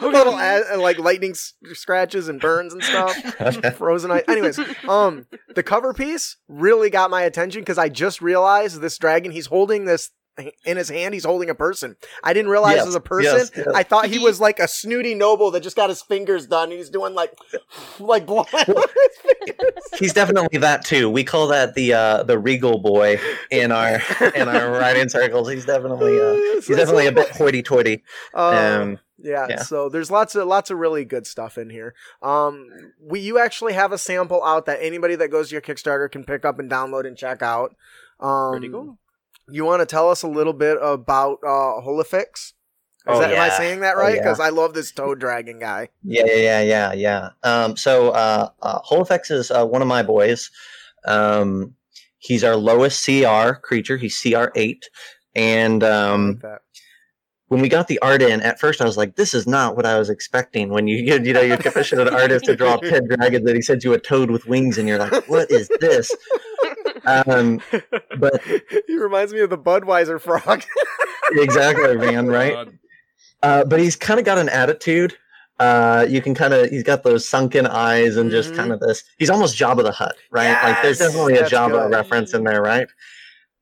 Little like lightning scratches and burns and stuff. Frozen ice. Anyways, the cover piece really got my attention because I just realized this dragon, he's holding this in his hand. He's holding a person. I didn't realize it was a person. Yes. I thought he was like a snooty noble that just got his fingers done. And he's doing like blowing on his fingers. He's definitely that too. We call that the regal boy in our writing circles. He's definitely a bit hoity-toity. So there's lots of really good stuff in here. You actually have a sample out that anybody that goes to your Kickstarter can pick up and download and check out. Pretty cool. You want to tell us a little bit about Hullifex? Am I saying that right? Because I love this toad dragon guy. So Hullifex is one of my boys. He's our lowest CR creature. He's CR 8. And when we got the art in, at first I was like, this is not what I was expecting. When you commission an artist to draw 10 dragons and he sends you a toad with wings and you're like, what is this? But he reminds me of the Budweiser frog. Exactly, man, right? But he's kind of got an attitude. You can kind of, he's got those sunken eyes and just kind of this, he's almost Jabba the Hutt, right? Yes, like there's definitely a Jabba reference in there, right?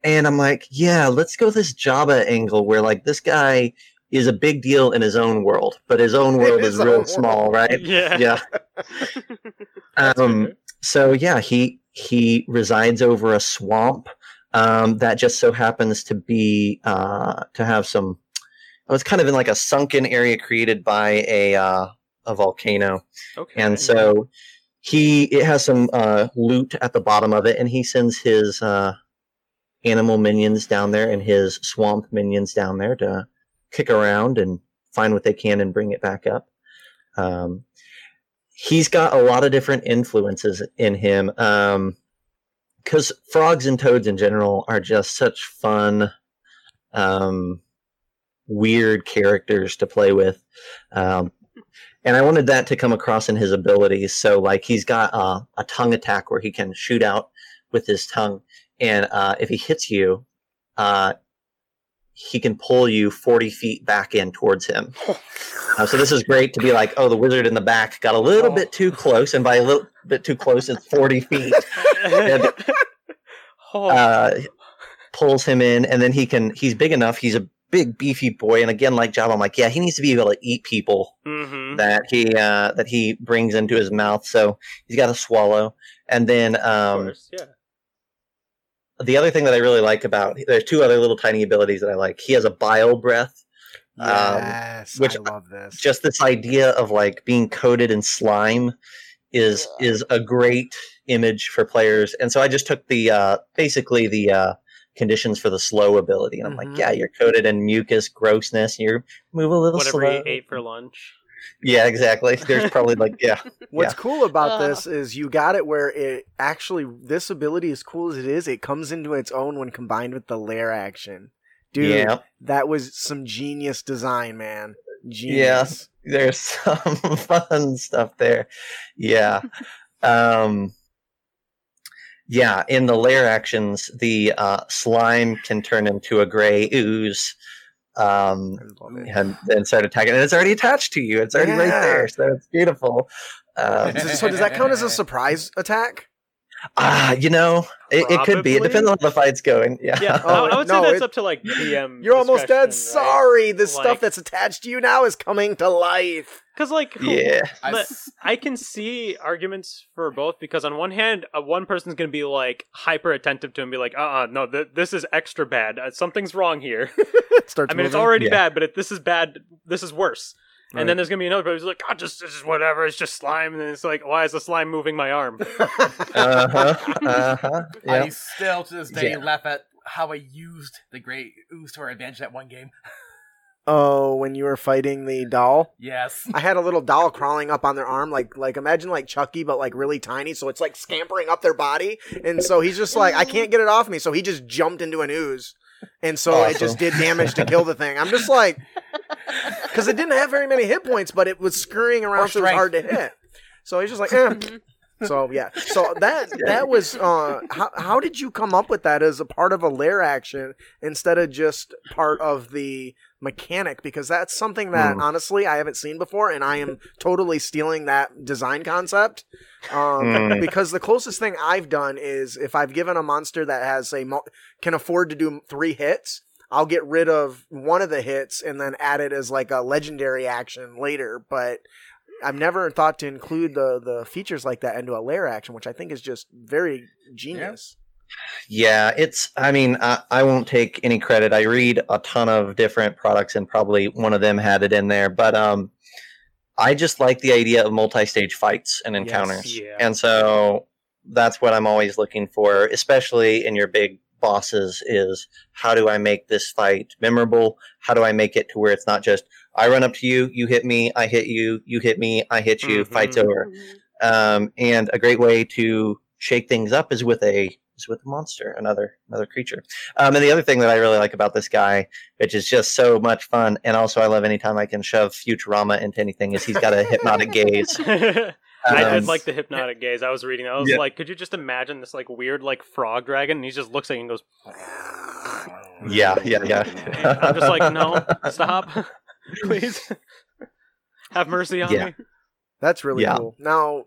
And I'm like, yeah, let's go this Jabba angle where like this guy is a big deal in his own world, but his own world is real small, right? Yeah. So yeah, he resides over a swamp, that just so happens to be, to have some, it's kind of in like a sunken area created by a volcano. Okay. And so it has some loot at the bottom of it, and he sends his animal minions down there and his swamp minions down there to kick around and find what they can and bring it back up. He's got a lot of different influences in him, because frogs and toads in general are just such fun... weird characters to play with, and I wanted that to come across in his abilities. So like he's got a tongue attack where he can shoot out with his tongue, and if he hits you, he can pull you 40 feet back in towards him. So this is great to be like, oh, the wizard in the back got a little bit too close, and by a little bit too close it's 40 feet. And, pulls him in, and then he's big enough, he's a big beefy boy, and again, like Jabba, I'm like, yeah, he needs to be able to eat people that he brings into his mouth. So he's got to swallow. And then the other thing that I really like about, there's two other little tiny abilities that I like. He has a bile breath, which I love this. Just this idea of like being coated in slime is a great image for players. And so I just took the conditions for the slow ability, and I'm like, yeah, you're coated in mucus, grossness, you move a little slow. Whatever you ate for lunch. Yeah, exactly. There's probably like, yeah. What's cool about this is you got it where it actually, this ability, as cool as it is, it comes into its own when combined with the lair action. Dude, that was some genius design, man. Genius. Yeah, there's some fun stuff there. Yeah. Yeah, in the lair actions, the slime can turn into a gray ooze and then start attacking. And it's already attached to you. It's already right there, so it's beautiful. So does that count as a surprise attack? You know, it could be. It depends on how the fight's going. Yeah. I would say that's up to like DM. You're almost dead. Right? Sorry, this stuff that's attached to you now is coming to life. Because like, I can see arguments for both. Because on one hand, one person's going to be like hyper attentive to him, be like, no, this is extra bad. Something's wrong here. It's already bad, but if this is bad, this is worse. Right. And then there's going to be another person who's like, this is whatever, it's just slime. And then it's like, why is the slime moving my arm? Yep. I still, to this day, laugh at how I used the Great Ooze to our advantage that one game. Oh, when you were fighting the doll? Yes. I had a little doll crawling up on their arm, like imagine like Chucky, but like really tiny, so it's like scampering up their body. And so he's just like, I can't get it off me, so he just jumped into an ooze. And so it just did damage to kill the thing. I'm just like... Because it didn't have very many hit points, but it was scurrying around, so it was hard to hit. So he's just like, eh. So, yeah. So that was... how did you come up with that as a part of a lair action instead of just part of the mechanic? Because that's something that, honestly, I haven't seen before, and I am totally stealing that design concept. Because the closest thing I've done is if I've given a monster that has can afford to do 3 hits, I'll get rid of one of the hits and then add it as like a legendary action later. But I've never thought to include the features like that into a lair action, which I think is just very genius. Yeah, it's, I mean, I won't take any credit. I read a ton of different products and probably one of them had it in there, but I just like the idea of multi-stage fights and encounters. Yes, and so that's what I'm always looking for, especially in your big bosses, is how do I make this fight memorable? How do I make it to where it's not just I run up to you, you hit me, I hit you, you hit me, I hit you, fight's over. And a great way to shake things up is with a is with a monster, another creature. And the other thing that I really like about this guy, which is just so much fun, and also I love anytime I can shove Futurama into anything, is he's got a hypnotic gaze. I did like the hypnotic gaze. I was reading that. I was like, could you just imagine this like weird like frog dragon? And he just looks at you and goes... Yeah. I'm just like, no, stop. Please. Have mercy on me. That's really cool. Now,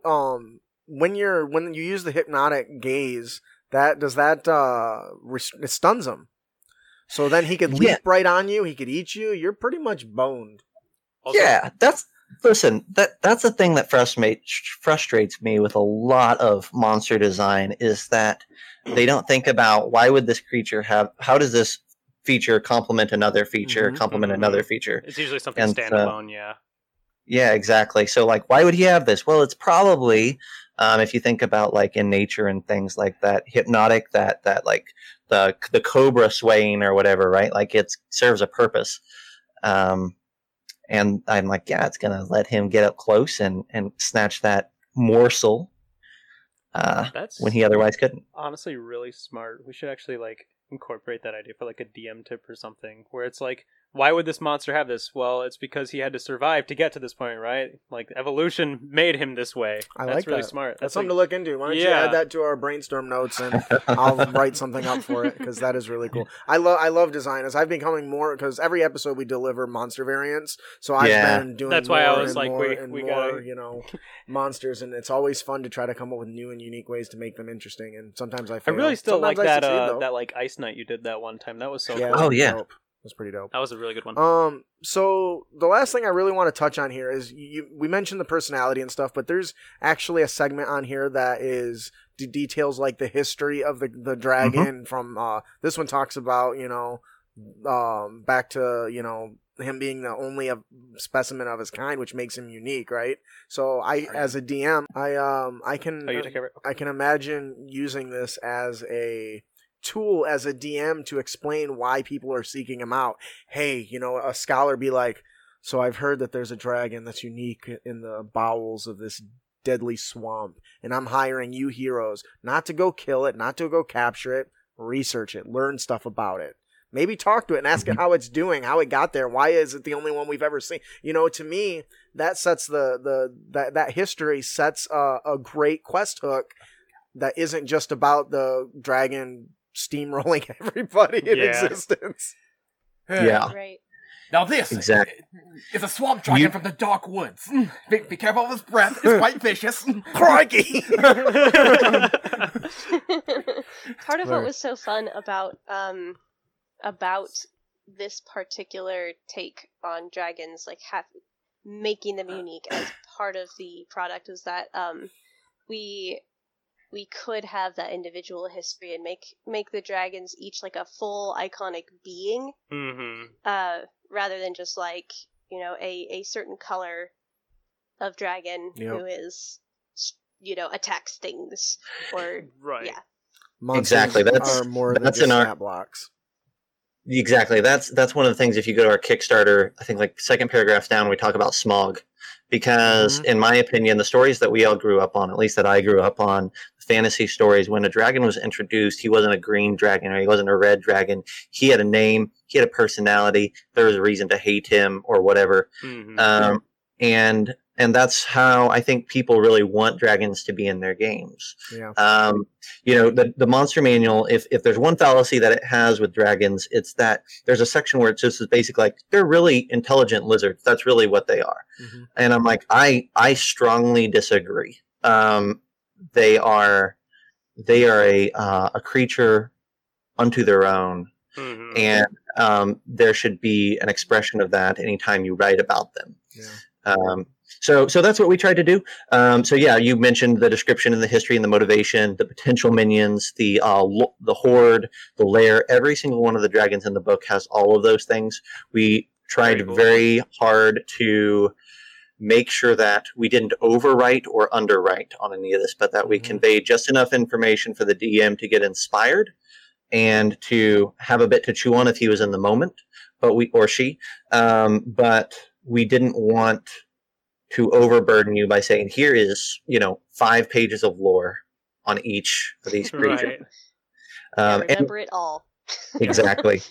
when you use the hypnotic gaze, it stuns him. So then he could leap right on you. He could eat you. You're pretty much boned. Also, that's the thing that frustrates me with a lot of monster design, is that they don't think about how does this feature complement another feature, another feature. It's usually something standalone, Yeah, exactly. So, like, why would he have this? Well, it's probably, if you think about, like, in nature and things like that, hypnotic, that like, the cobra swaying or whatever, right? Like, it serves a purpose. And I'm like, it's going to let him get up close and snatch that morsel when he otherwise couldn't. Honestly, really smart. We should actually, like, incorporate that idea for, like, a DM tip or something, where it's like, why would this monster have this? Well, it's because he had to survive to get to this point, right? Like, evolution made him this way. That's really smart. That's something to look into. Why don't you add that to our brainstorm notes, and I'll write something up for it, because that is really cool. I love designers. I've been coming more, because every episode we deliver monster variants, so I've been doing monsters, and it's always fun to try to come up with new and unique ways to make them interesting, and sometimes I fail. I really still like that like Ice Knight you did that one time. That was so cool. Oh, yeah. Was pretty dope. That was a really good one. So the last thing I really want to touch on here is we mentioned the personality and stuff, but there's actually a segment on here that is details like the history of the dragon from this one talks about, back to, him being the only specimen of his kind, which makes him unique, right? So as a DM, I can imagine using this as a tool as a DM to explain why people are seeking him out. Hey, a scholar be like, so I've heard that there's a dragon that's unique in the bowels of this deadly swamp, and I'm hiring you heroes not to go kill it, not to go capture it, research it, learn stuff about it. Maybe talk to it and ask it how it's doing, how it got there. Why is it the only one we've ever seen? To me, that sets that history sets a great quest hook that isn't just about the dragon steamrolling everybody in existence. Yeah. Right. Now this is a swamp dragon from the dark woods. Be careful of his breath. It's quite vicious. Crikey! Part of what was so fun about this particular take on dragons, like making them unique as part of the product, was that we could have that individual history and make the dragons each like a full iconic being, rather than just like, a certain color of dragon who is, attacks things or Monsters are more than just stat blocks. Exactly. That's one of the things. If you go to our Kickstarter, I think like second paragraph down, we talk about smog. Because, in my opinion, the stories that we all grew up on, at least that I grew up on, fantasy stories, when a dragon was introduced, he wasn't a green dragon or he wasn't a red dragon. He had a name. He had a personality. There was a reason to hate him or whatever. And that's how I think people really want dragons to be in their games. Yeah. The monster manual, if there's one fallacy that it has with dragons, it's that there's a section where it's just basically like, they're really intelligent lizards. That's really what they are. Mm-hmm. And I'm like, I strongly disagree. They are a creature unto their own. Mm-hmm. And there should be an expression of that anytime you write about them. Yeah. So that's what we tried to do. You mentioned the description and the history and the motivation, the potential minions, the horde, the lair. Every single one of the dragons in the book has all of those things. We tried very hard to make sure that we didn't overwrite or underwrite on any of this, but that we conveyed just enough information for the DM to get inspired and to have a bit to chew on if he was in the moment, but we didn't want to overburden you by saying, here is, 5 pages of lore on each of these creatures. Right. I remember it all. Exactly.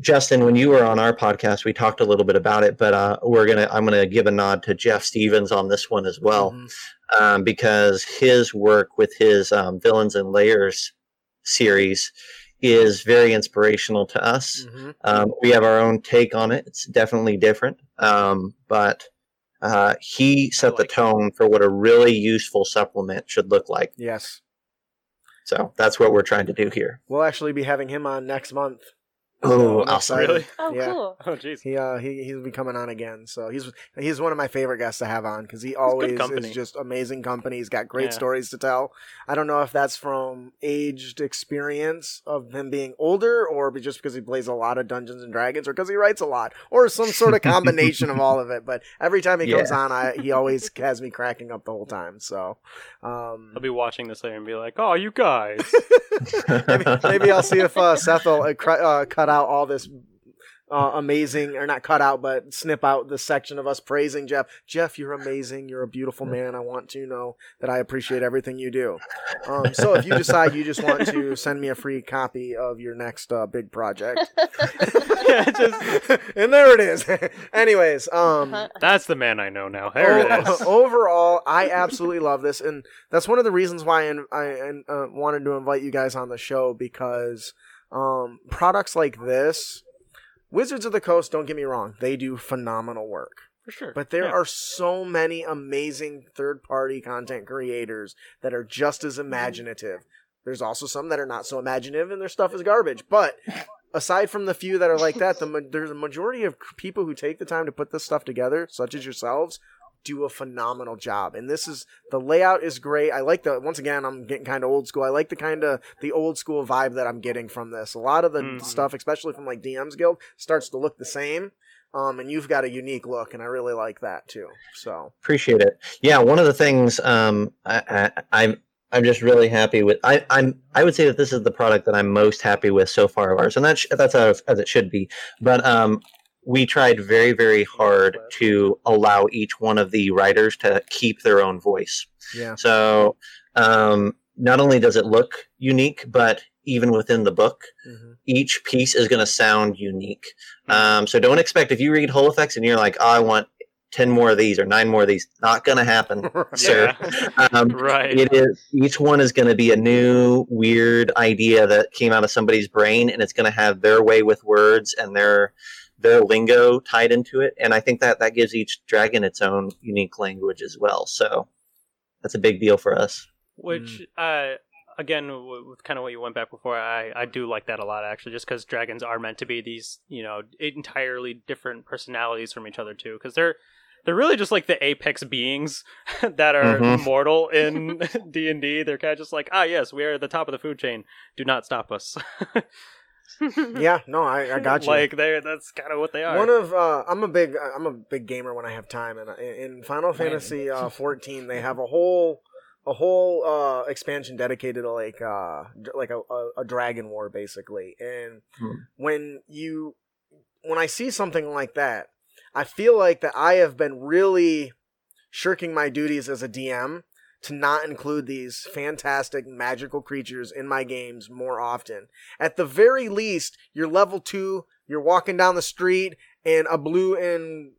Justin, when you were on our podcast, we talked a little bit about it, but I'm gonna give a nod to Jeff Stevens on this one as well, because his work with his Villains and Lairs series is very inspirational to us. We have our own take on it. It's definitely different, but he set the tone for what a really useful supplement should look like. Yes. So that's what we're trying to do here. We'll actually be having him on next month. Oh, awesome! Really? Oh, yeah. Cool. Oh, jeez. He'll be coming on again. So he's one of my favorite guests to have on because he always is just amazing company. He's got great stories to tell. I don't know if that's from aged experience of him being older, or just because he plays a lot of Dungeons and Dragons, or because he writes a lot, or some sort of combination of all of it. But every time he comes on, he always has me cracking up the whole time. So I'll be watching this later and be like, "Oh, you guys." maybe I'll see if Seth will cut out all this amazing, or not cut out, but snip out the section of us praising Jeff. Jeff, you're amazing. You're a beautiful man. I want to know that I appreciate everything you do. So if you decide you just want to send me a free copy of your next big project, and there it is. Anyways, that's the man I know now. There it is. Overall, I absolutely love this, and that's one of the reasons why I wanted to invite you guys on the show, because products like this, Wizards of the Coast, don't get me wrong, they do phenomenal work. For sure. But there are so many amazing third-party content creators that are just as imaginative. There's also some that are not so imaginative and their stuff is garbage. But aside from the few that are like that, there's a majority of people who take the time to put this stuff together, such as yourselves, do a phenomenal job. And this is, the layout is great. I like once again, I'm getting kind of old school. I like the old school vibe that I'm getting from this. A lot of the stuff, especially from like DMs Guild, starts to look the same. And you've got a unique look, and I really like that too. So appreciate it. Yeah. One of the things, I'm just really happy with, I would say that this is the product that I'm most happy with so far of ours. And that's as it should be. But, we tried very, very hard to allow each one of the writers to keep their own voice. Yeah. So not only does it look unique, but even within the book, each piece is going to sound unique. So don't expect, if you read Hullifex and you're like, oh, I want 10 more of these or 9 more of these, not going to happen, sir. Right. It is, each one is going to be a new weird idea that came out of somebody's brain, and it's going to have their way with words and their lingo tied into it. And I think that gives each dragon its own unique language as well. So that's a big deal for us. Which, again, with kind of what you went back before, I do like that a lot, actually, just because dragons are meant to be these, entirely different personalities from each other, too. Because they're really just like the apex beings that are mortal in D&D. They're kind of just like, yes, we are at the top of the food chain. Do not stop us. Yeah, no, I got you. Like that's kind of what they are. One of I'm a big gamer when I have time, and in Final Fantasy 14, they have a whole expansion dedicated to like a dragon war basically. And when I see something like that, I feel like that I have been really shirking my duties as a DM to not include these fantastic magical creatures in my games more often. At the very least, you're level 2, you're walking down the street, and a blue and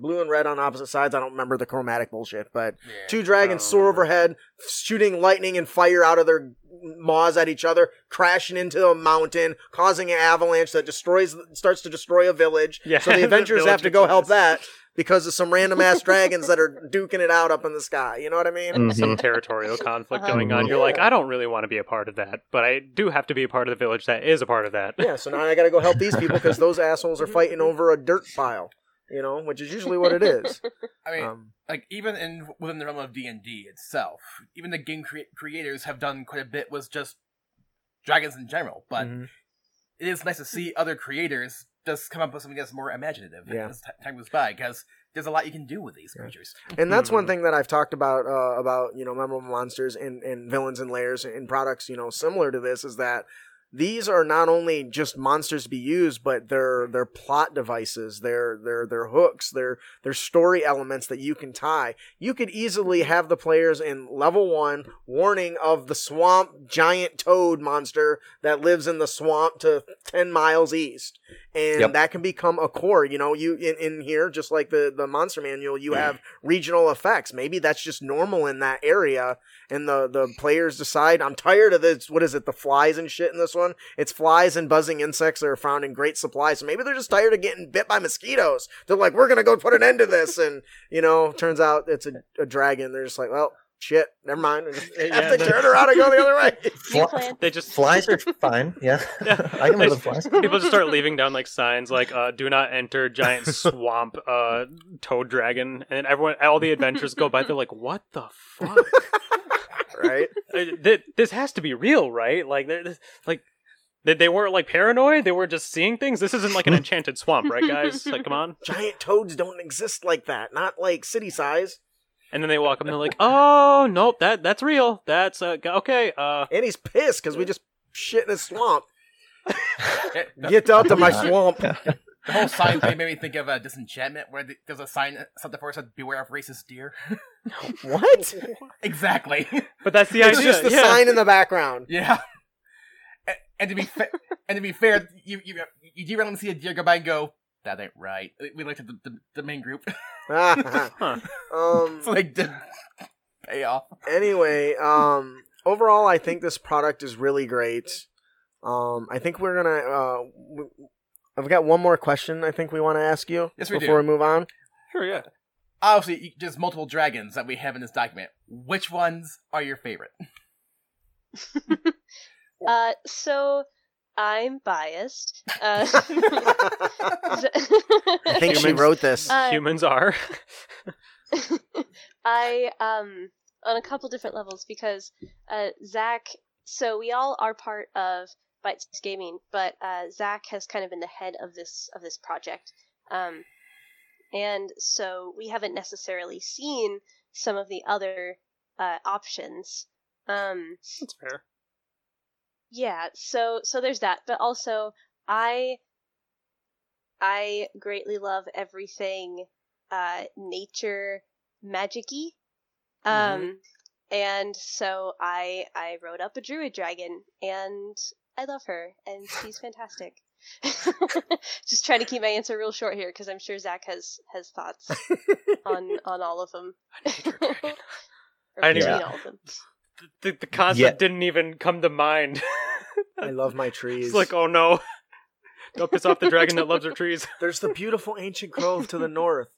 blue and red on opposite sides. I don't remember the chromatic bullshit, but two dragons soar overhead, shooting lightning and fire out of their maws at each other, crashing into a mountain, causing an avalanche that starts to destroy a village. Yeah. So the adventurers have to go help that, because of some random-ass dragons that are duking it out up in the sky. You know what I mean? And some territorial conflict going on. You're like, I don't really want to be a part of that, but I do have to be a part of the village that is a part of that. Yeah, so now I got to go help these people because those assholes are fighting over a dirt pile, which is usually what it is. I mean, even within the realm of D&D itself, even the game creators have done quite a bit with just dragons in general, but it is nice to see other creators just come up with something that's more imaginative as time goes by, because there's a lot you can do with these creatures. And that's one thing that I've talked about Memorable Monsters and Villains and Lairs and products, similar to this, is that these are not only just monsters to be used, but they're plot devices, they're hooks, they're story elements that you can tie. You could easily have the players in level 1 warning of the swamp giant toad monster that lives in the swamp to 10 miles east. And yep. that can become a core, you know, you in here, just like the monster manual, you have regional effects. Maybe that's just normal in that area. And the players decide, I'm tired of this. What is it? The flies and shit in this one? It's flies and buzzing insects that are found in great supply. So maybe they're just tired of getting bit by mosquitoes. They're like, we're going to go put an end to this. And, you know, turns out it's a dragon. They're just like, well, shit, never mind. They have to turn around and go the other way. They just flies are fine. Yeah. I can live flies. People just start leaving down like signs like "Do not enter giant swamp toad dragon," and everyone, all the adventurers go by. They're like, "What the fuck?" Right? This has to be real, right? Like, they weren't like paranoid. They were just seeing things. This isn't like an enchanted swamp, right, guys? Like, come on. Giant toads don't exist like that. Not like city size. And then they walk up and they're like, oh, nope, that's real. That's okay. And he's pissed because we just shit in a swamp. Get out of my swamp. The whole sign thing made me think of Disenchantment, where there's a sign something for us said, beware of racist deer. What? Exactly. But that's the idea. It's just the sign in the background. Yeah. And to be fair, you do randomly see a deer go by and go, that ain't right. We looked at the main group. It's like the payoff. Anyway, overall, I think this product is really great. I think we're gonna. I've got one more question. I think we want to ask you. Yes, we do. Before we move on. Sure. Yeah. Obviously, there's multiple dragons that we have in this document. Which ones are your favorite? So. I'm biased. I think she wrote this. Humans are. I, on a couple different levels, because Zac, so we all are part of Bite-Sized Gaming, but Zac has kind of been the head of this project. And so we haven't necessarily seen some of the other options. That's fair. Yeah, so there's that, but also I greatly love everything nature magic-y. And so I wrote up a druid dragon, and I love her, and she's fantastic. Just trying to keep my answer real short here, because I'm sure Zac has thoughts on all of them. I didn't even know all of them. The concept didn't even come to mind. I love my trees. It's like, oh no. Don't piss off the dragon that loves her trees. There's the beautiful ancient grove to the north.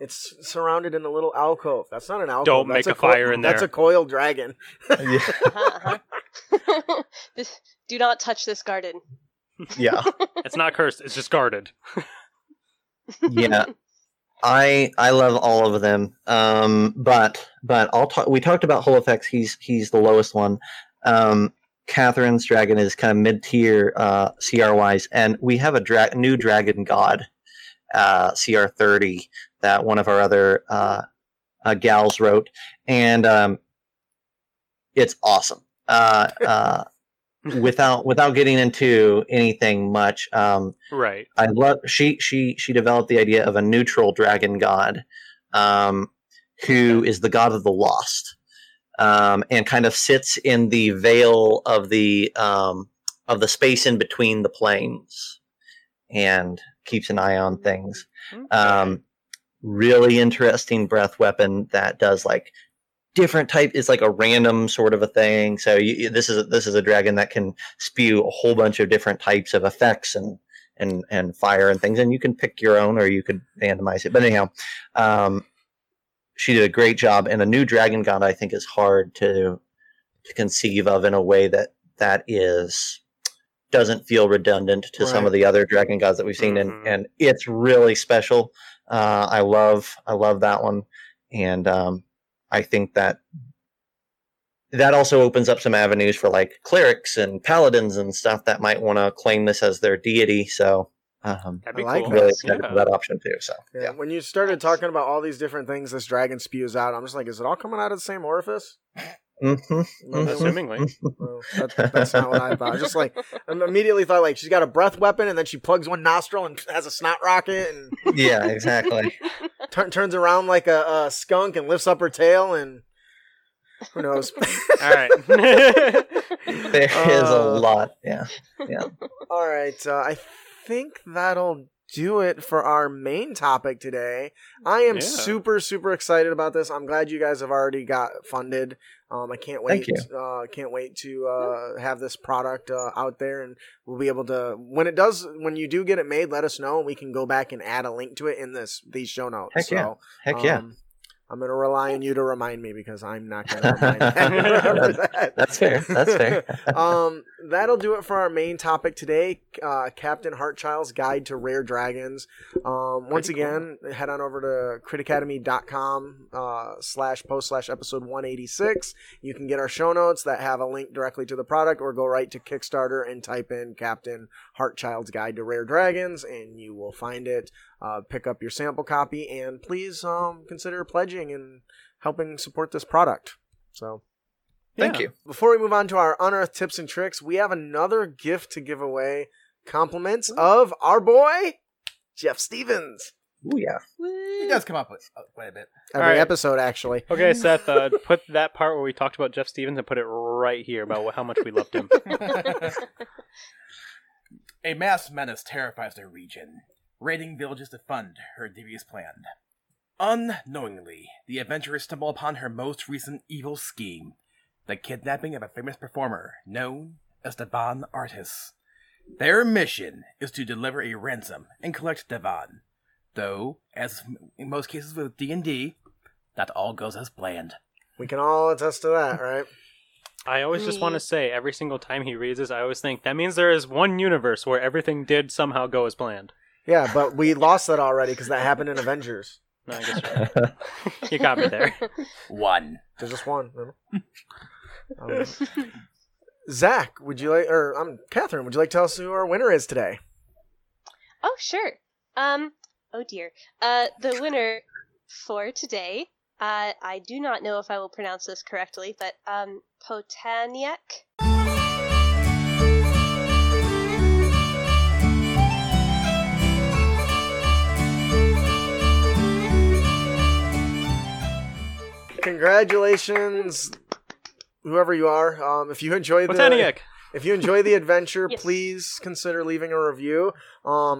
It's surrounded in a little alcove. That's not an alcove. Don't make a fire in there. That's a coiled dragon. Do not touch this garden. Yeah. It's not cursed. It's just guarded. Yeah. I love all of them, but we talked about Hullifex. He's the lowest one. Catherine's dragon is kind of mid tier CR wise, and we have a new dragon god, CR 30, that one of our other gals wrote, and it's awesome. Without getting into anything much, right? I love she developed the idea of a neutral dragon god, who is the god of the lost, and kind of sits in the veil of the space in between the planes, and keeps an eye on things. Okay. Really interesting breath weapon that does like. Different type is like a random sort of a thing. So this is a dragon that can spew a whole bunch of different types of effects and fire and things. And you can pick your own, or you could randomize it. But anyhow, she did a great job. And a new dragon god, I think, is hard to conceive of in a way that doesn't feel redundant to some of the other dragon gods that we've seen. And it's really special. I love that one. And I think that also opens up some avenues for like clerics and paladins and stuff that might want to claim this as their deity. So I'm really excited for that option too. So yeah. When you started talking about all these different things this dragon spews out, I'm just like, is it all coming out of the same orifice? Assumingly. Well, that's not what I thought. I just like immediately thought like she's got a breath weapon and then she plugs one nostril and has a snot rocket and yeah, exactly. Turns around like a skunk and lifts up her tail and who knows? All right. There is a lot. Yeah. All right. I think that'll do it for our main topic today. I am super, super excited about this. I'm glad you guys have already got funded. I can't wait. Can't wait to have this product out there, and we'll be able to when you do get it made, let us know, and we can go back and add a link to it in these show notes. Heck yeah. I'm going to rely on you to remind me because I'm not going to remind that. That's fair. That'll do it for our main topic today, Captain Hartchild's Guide to Rare Dragons. Once again, head on over to critacademy.com /post/episode 186. You can get our show notes that have a link directly to the product, or go right to Kickstarter and type in Captain Hartchild's Guide to Rare Dragons, and you will find it. Pick up your sample copy, and please consider pledging and helping support this product. So, thank you. Before we move on to our Unearthed Tips and Tricks, we have another gift to give away. Compliments of our boy, Jeff Stevens. Oh, yeah. He does come up with quite a bit. Every episode, actually. Okay, Seth, put that part where we talked about Jeff Stevens and put it right here about how much we loved him. A masked menace terrifies their region, raiding villages to fund her devious plan. Unknowingly, the adventurers stumble upon her most recent evil scheme, the kidnapping of a famous performer known as the Von Artis. Their mission is to deliver a ransom and collect the Von, though, as in most cases with D&D, not all goes as planned. We can all attest to that, right? I always just want to say, every single time he reads this, I always think, that means there is one universe where everything did somehow go as planned. Yeah, but we lost that already because that happened in Avengers. No, I guess you're right. You got me there. One. There's just one. Zach, would you like, or Catherine, would you like to tell us who our winner is today? Oh, sure. Oh dear. The winner for today, I do not know if I will pronounce this correctly, but Potaniak. Congratulations, whoever you are. If you enjoy the adventure, please consider leaving a review.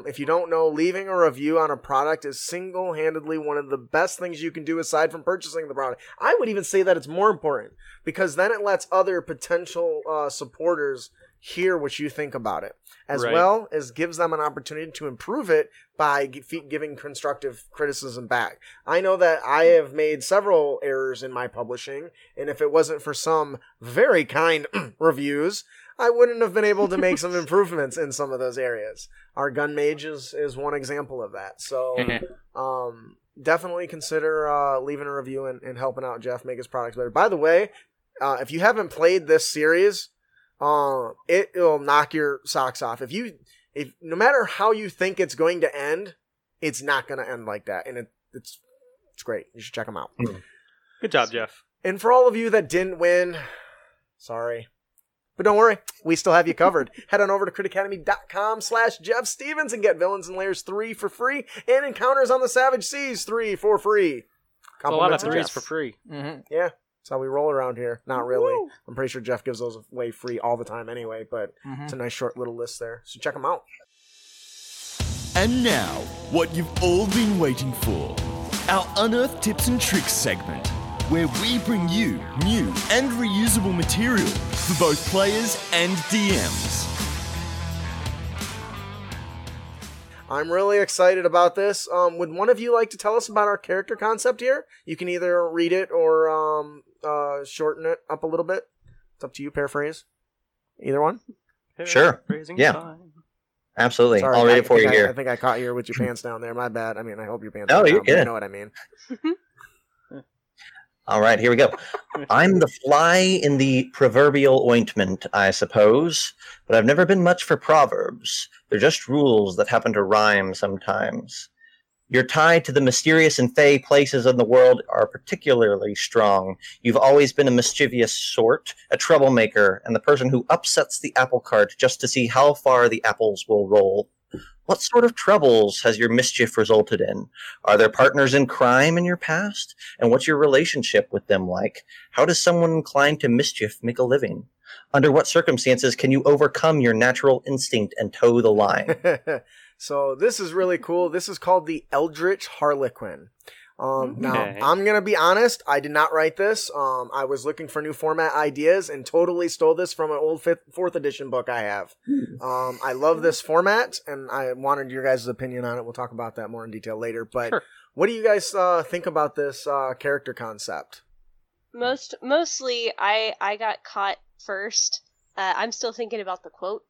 If you don't know, leaving a review on a product is single-handedly one of the best things you can do aside from purchasing the product. I would even say that it's more important because then it lets other potential supporters hear what you think about it, as well as gives them an opportunity to improve it by giving constructive criticism back. I know that I have made several errors in my publishing, and if it wasn't for some very kind reviews, I wouldn't have been able to make some improvements in some of those areas. Our gun mage is one example of that. So definitely consider leaving a review and helping out Jeff make his products better. By the way, if you haven't played this series, it will knock your socks off. If no matter how you think it's going to end, it's not going to end like that, and it's great. You should check them out. Good job, Jeff. And for all of you that didn't win, sorry, but don't worry, we still have you covered. Head on over to critacademy.com /Jeff Stevens and get Villains and Lairs 3 for free and Encounters on the Savage Seas 3 for free. A lot of threes for free. Mm-hmm. Yeah. That's how we roll around here. Not really. Woo! I'm pretty sure Jeff gives those away free all the time anyway, but it's a nice short little list there. So check them out. And now, what you've all been waiting for, our Unearthed Tips and Tricks segment, where we bring you new and reusable material for both players and DMs. I'm really excited about this. Would one of you like to tell us about our character concept here? You can either read it or shorten it up a little bit. It's up to you. Paraphrase. Either one. Sure. Yeah. Time. Absolutely. Sorry, I'll read it for you here. I think I caught you with your pants down there. My bad. I mean, I hope your pants are down. You're good. You know what I mean. All right. Here we go. I'm the fly in the proverbial ointment, I suppose, but I've never been much for proverbs. They're just rules that happen to rhyme sometimes. Your tie to the mysterious and fey places in the world are particularly strong. You've always been a mischievous sort, a troublemaker, and the person who upsets the apple cart just to see how far the apples will roll. What sort of troubles has your mischief resulted in? Are there partners in crime in your past? And what's your relationship with them like? How does someone inclined to mischief make a living? Under what circumstances can you overcome your natural instinct and toe the line? So this is really cool. This is called the Eldritch Harlequin. Now, I'm going to be honest. I did not write this. I was looking for new format ideas and totally stole this from an old 4th edition book I have. I love this format, and I wanted your guys' opinion on it. We'll talk about that more in detail later. But What do you guys think about this character concept? Mostly, I got caught first. I'm still thinking about the quote.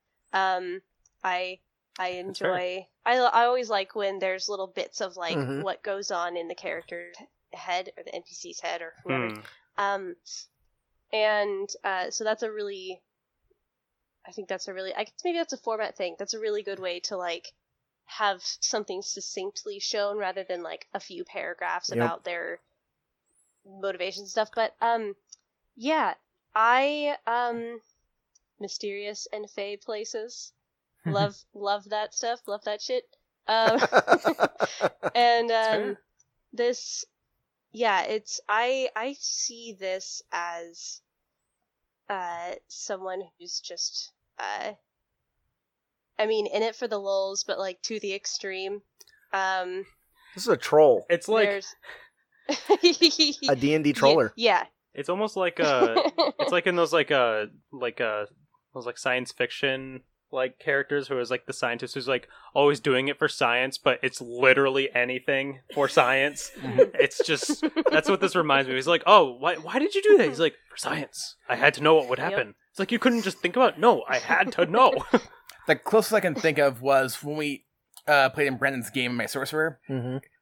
I enjoy. I always like when there's little bits of like what goes on in the character's head or the NPC's head or whatever. So that's a really. I think that's a really. I guess maybe that's a format thing. That's a really good way to like have something succinctly shown rather than like a few paragraphs about their motivation and stuff. But mysterious and fey places. Love that stuff. Love that shit. I see this as someone who's just in it for the lulz, but like to the extreme. This is a troll. It's like a D&D troller. Yeah. It's almost like it's like in those those like science fiction. Like characters who is like the scientist who's like always doing it for science, but it's literally anything for science. It's just, that's what this reminds me of. He's like, oh, why did you do that? He's like, for science. I had to know what would happen. Yep. It's like, you couldn't just think about it. No, I had to know. The closest I can think of was when we played in Brandon's game, My Sorcerer,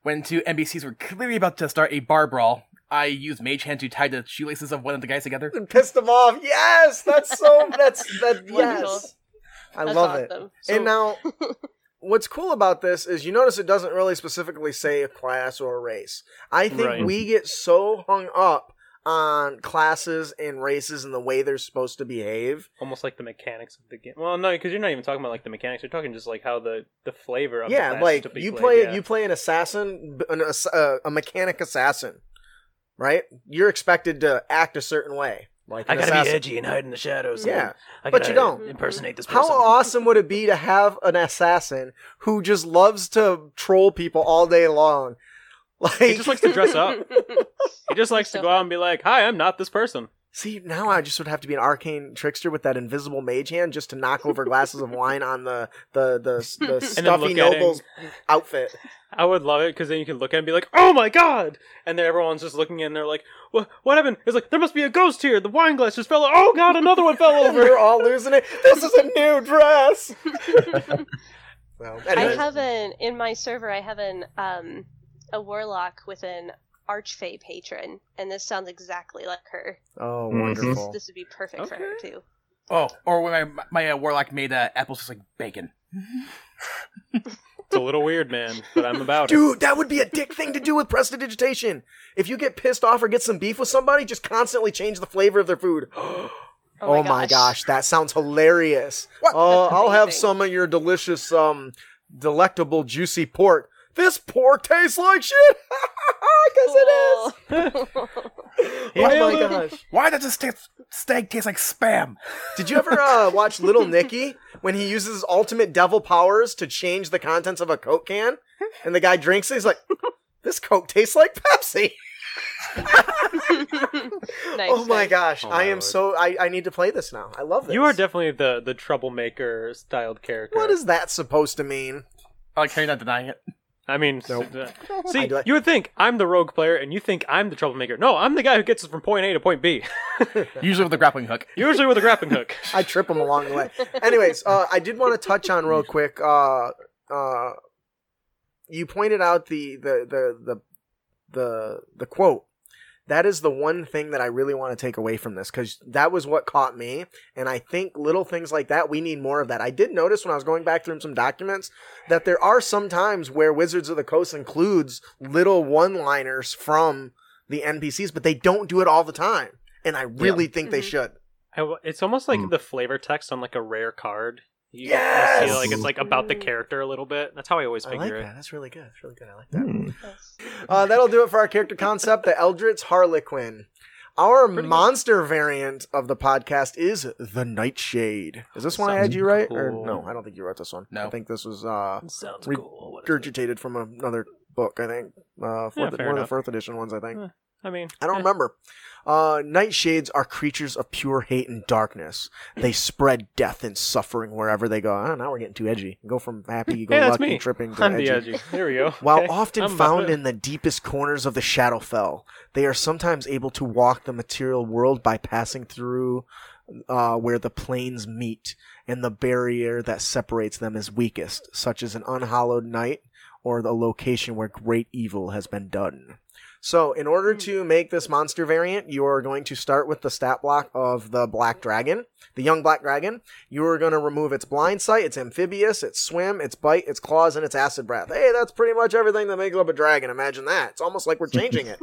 when two NPCs were clearly about to start a bar brawl. I used Mage Hand to tie the shoelaces of one of the guys together. And pissed them off. Yes! That's I love it. So... And now, what's cool about this is you notice it doesn't really specifically say a class or a race. I think we get so hung up on classes and races and the way they're supposed to behave. Almost like the mechanics of the game. Well, no, because you're not even talking about like the mechanics. You're talking just like how the flavor of the class like, is to be played. Yeah, like you play an assassin, a mechanic assassin, right? You're expected to act a certain way. Like I gotta be edgy and hide in the shadows. Yeah, but you don't impersonate this person. How awesome would it be to have an assassin who just loves to troll people all day long? Like he just likes to dress up. He just likes to go out and be like, "Hi, I'm not this person." See, now I just would have to be an arcane trickster with that invisible mage hand just to knock over glasses of wine on the stuffy noble's outfit. I would love it, because then you can look at it and be like, oh my god! And then everyone's just looking in and they're like, what happened? It's like, there must be a ghost here! The wine glass just fell over! Oh god, another one fell over! We're all losing it! This is a new dress! Well, anyway. I have a warlock with an Archfey patron, and this sounds exactly like her. Oh, wonderful! This would be perfect for her too. Oh, or when my warlock made apples just like bacon. It's a little weird, man, but I'm about it. Dude, that would be a dick thing to do with prestidigitation. If you get pissed off or get some beef with somebody, just constantly change the flavor of their food. Oh my gosh, that sounds hilarious! I'll have some of your delicious, delectable, juicy pork. This pork tastes like shit. Because it is. Oh my gosh! Why does this stag taste like spam? Did you ever watch Little Nicky when he uses his ultimate devil powers to change the contents of a Coke can, and the guy drinks it? He's like, "This Coke tastes like Pepsi." Nice, oh my gosh! Oh my Lord. I need to play this now. I love this. You are definitely the troublemaker styled character. What is that supposed to mean? I like how you're not denying it. I mean, nope. See, you would think I'm the rogue player, and you think I'm the troublemaker. No, I'm the guy who gets us from point A to point B. Usually with a grappling hook. I trip him along the way. Anyways, I did want to touch on real quick. You pointed out the quote that is the one thing that I really want to take away from this, because that was what caught me. And I think little things like that, we need more of that. I did notice when I was going back through some documents that there are some times where Wizards of the Coast includes little one-liners from the NPCs, but they don't do it all the time. And I really think they should. It's almost like the flavor text on like a rare card. You see, like it's like about the character a little bit. That's how I always figure it. That's really good. That's really good. I like that. That'll do it for our character concept, the Eldritch Harlequin. Our monster variant of the podcast is the Nightshade. Is this one I had you write? Or no, I don't think you wrote this one. No, I think this was regurgitated from another book. I think one of the fourth edition ones. I think. I don't remember. Nightshades are creatures of pure hate and darkness. They spread death and suffering wherever they go. Oh, now we're getting too edgy. Go from happy, go lucky, and tripping to edgy. Here we go. While often found in the deepest corners of the Shadowfell, they are sometimes able to walk the material world by passing through where the planes meet, and the barrier that separates them is weakest, such as an unhallowed night or the location where great evil has been done. So in order to make this monster variant, you are going to start with the stat block of the black dragon, the young black dragon. You are going to remove its blind sight, its amphibious, its swim, its bite, its claws, and its acid breath. Hey, that's pretty much everything that makes up a dragon. Imagine that. It's almost like we're changing it.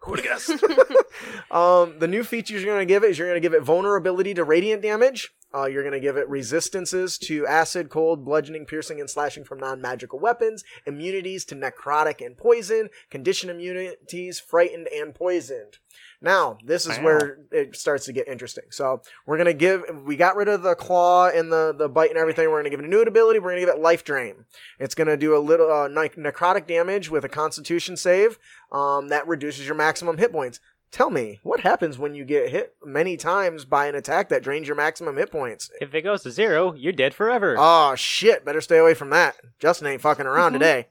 Who would have guessed? The new features you're going to give it is you're going to give it vulnerability to radiant damage. You're going to give it resistances to acid, cold, bludgeoning, piercing, and slashing from non-magical weapons, immunities to necrotic and poison, condition immunities, frightened, and poisoned. Now, this is where it starts to get interesting. So we're going to give, we got rid of the claw and the bite and everything. We're going to give it a new ability. We're going to give it life drain. It's going to do a little necrotic damage with a constitution save. That reduces your maximum hit points. Tell me, what happens when you get hit many times by an attack that drains your maximum hit points? If it goes to zero, you're dead forever. Oh, shit. Better stay away from that. Justin ain't fucking around today.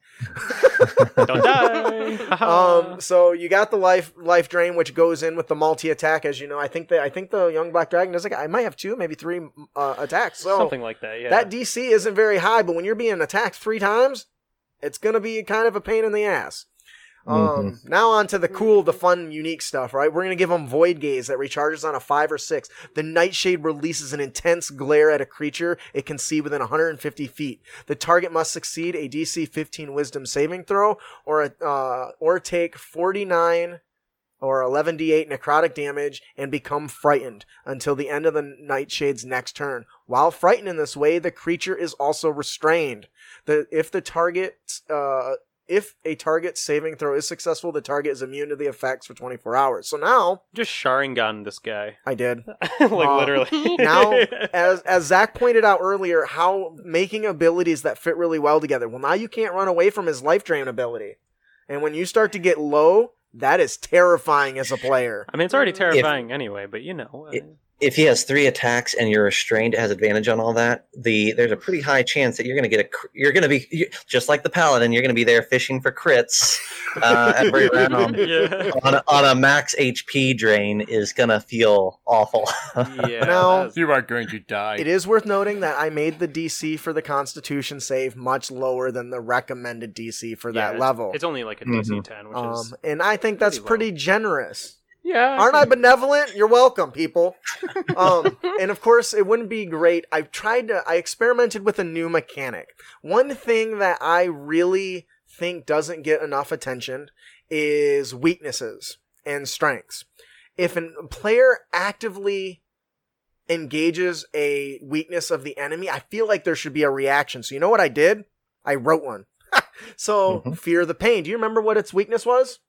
Don't die. So you got the life drain, which goes in with the multi-attack, as you know. I think the young black dragon is like, I might have two, maybe three attacks. So something like that, yeah. That DC isn't very high, but when you're being attacked three times, it's going to be kind of a pain in the ass. Now on to the cool, the fun, unique stuff, right? We're going to give them Void Gaze that recharges on a 5 or 6. The Nightshade releases an intense glare at a creature it can see within 150 feet. The target must succeed a DC 15 Wisdom saving throw or take 49 or 11d8 necrotic damage and become frightened until the end of the Nightshade's next turn. While frightened in this way, the creature is also restrained. If a target saving throw is successful, the target is immune to the effects for 24 hours. So now... Just Sharingan this guy. I did. Literally. Now, as Zac pointed out earlier, how making abilities that fit really well together. Well, now you can't run away from his life drain ability. And when you start to get low, that is terrifying as a player. I mean, it's already terrifying anyway, but you know... If he has three attacks and you're restrained, has advantage on all that. There's a pretty high chance that you're going to be just like the paladin. You're going to be there fishing for crits every round. On a max HP drain is going to feel awful. Now, you are going to die. It is worth noting that I made the DC for the Constitution save much lower than the recommended DC for that level. It's only like a DC 10, which is and I think that's pretty generous. Yeah. Aren't I benevolent? You're welcome, people. And of course, it wouldn't be great. I experimented with a new mechanic. One thing that I really think doesn't get enough attention is weaknesses and strengths. If a player actively engages a weakness of the enemy, I feel like there should be a reaction. So you know what I did? I wrote one. So, fear the pain. Do you remember what its weakness was?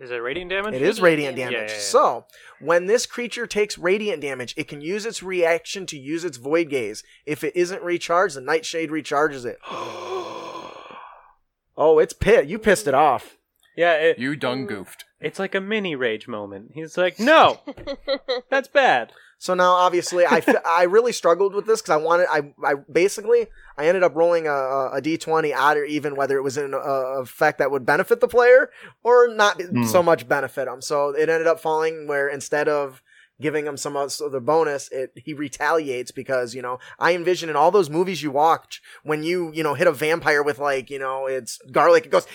Is it radiant damage? It is radiant damage. Yeah. So, when this creature takes radiant damage, it can use its reaction to use its Void Gaze. If it isn't recharged, the Nightshade recharges it. It's pissed. You pissed it off. Yeah. You done goofed. It's like a mini rage moment. He's like, no, that's bad. So now, obviously, I really struggled with this because I ended up rolling a d20 odd or even, whether it was in an effect that would benefit the player or not so much benefit them. So it ended up falling where instead of giving him some other bonus, he retaliates because, you know, I envision in all those movies you watch when you know, hit a vampire with like, you know, it's garlic, it goes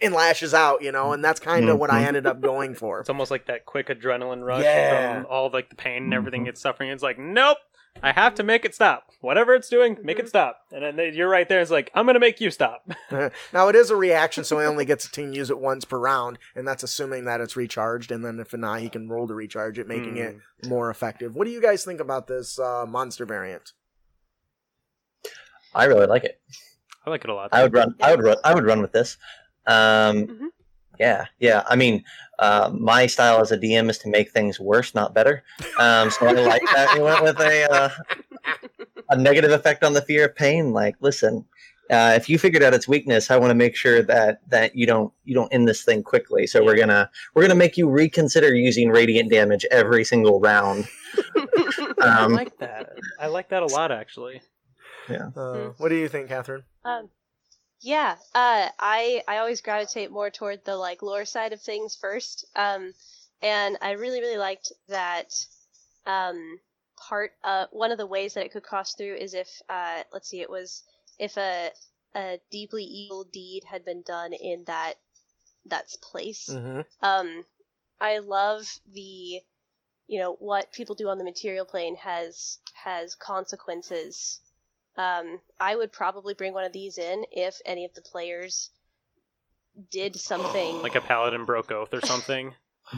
and lashes out, you know, and that's kind of what I ended up going for. It's almost like that quick adrenaline rush from all like the pain and everything it's suffering. It's like, nope, I have to make it stop. Whatever it's doing, make it stop. And then you're right there. It's like, I'm going to make you stop. Now, it is a reaction, so he only gets to use it once per round, and that's assuming that it's recharged. And then if not, he can roll to recharge it, making it more effective. What do you guys think about this monster variant? I really like it. I like it a lot. I would run with this. Yeah. I mean, my style as a DM is to make things worse, not better. So I like that you went with a negative effect on the fear of pain. Like, listen, if you figured out its weakness, I want to make sure that you don't end this thing quickly. So we're gonna make you reconsider using radiant damage every single round. I like that. I like that a lot, actually. Yeah. What do you think, Catherine? I always gravitate more toward the like lore side of things first, and I really, really liked that part. One of the ways that it could cross through is if, if a deeply evil deed had been done in that's place. Mm-hmm. I love the, what people do on the material plane has consequences. I would probably bring one of these in if any of the players did something like a paladin broke oath or something,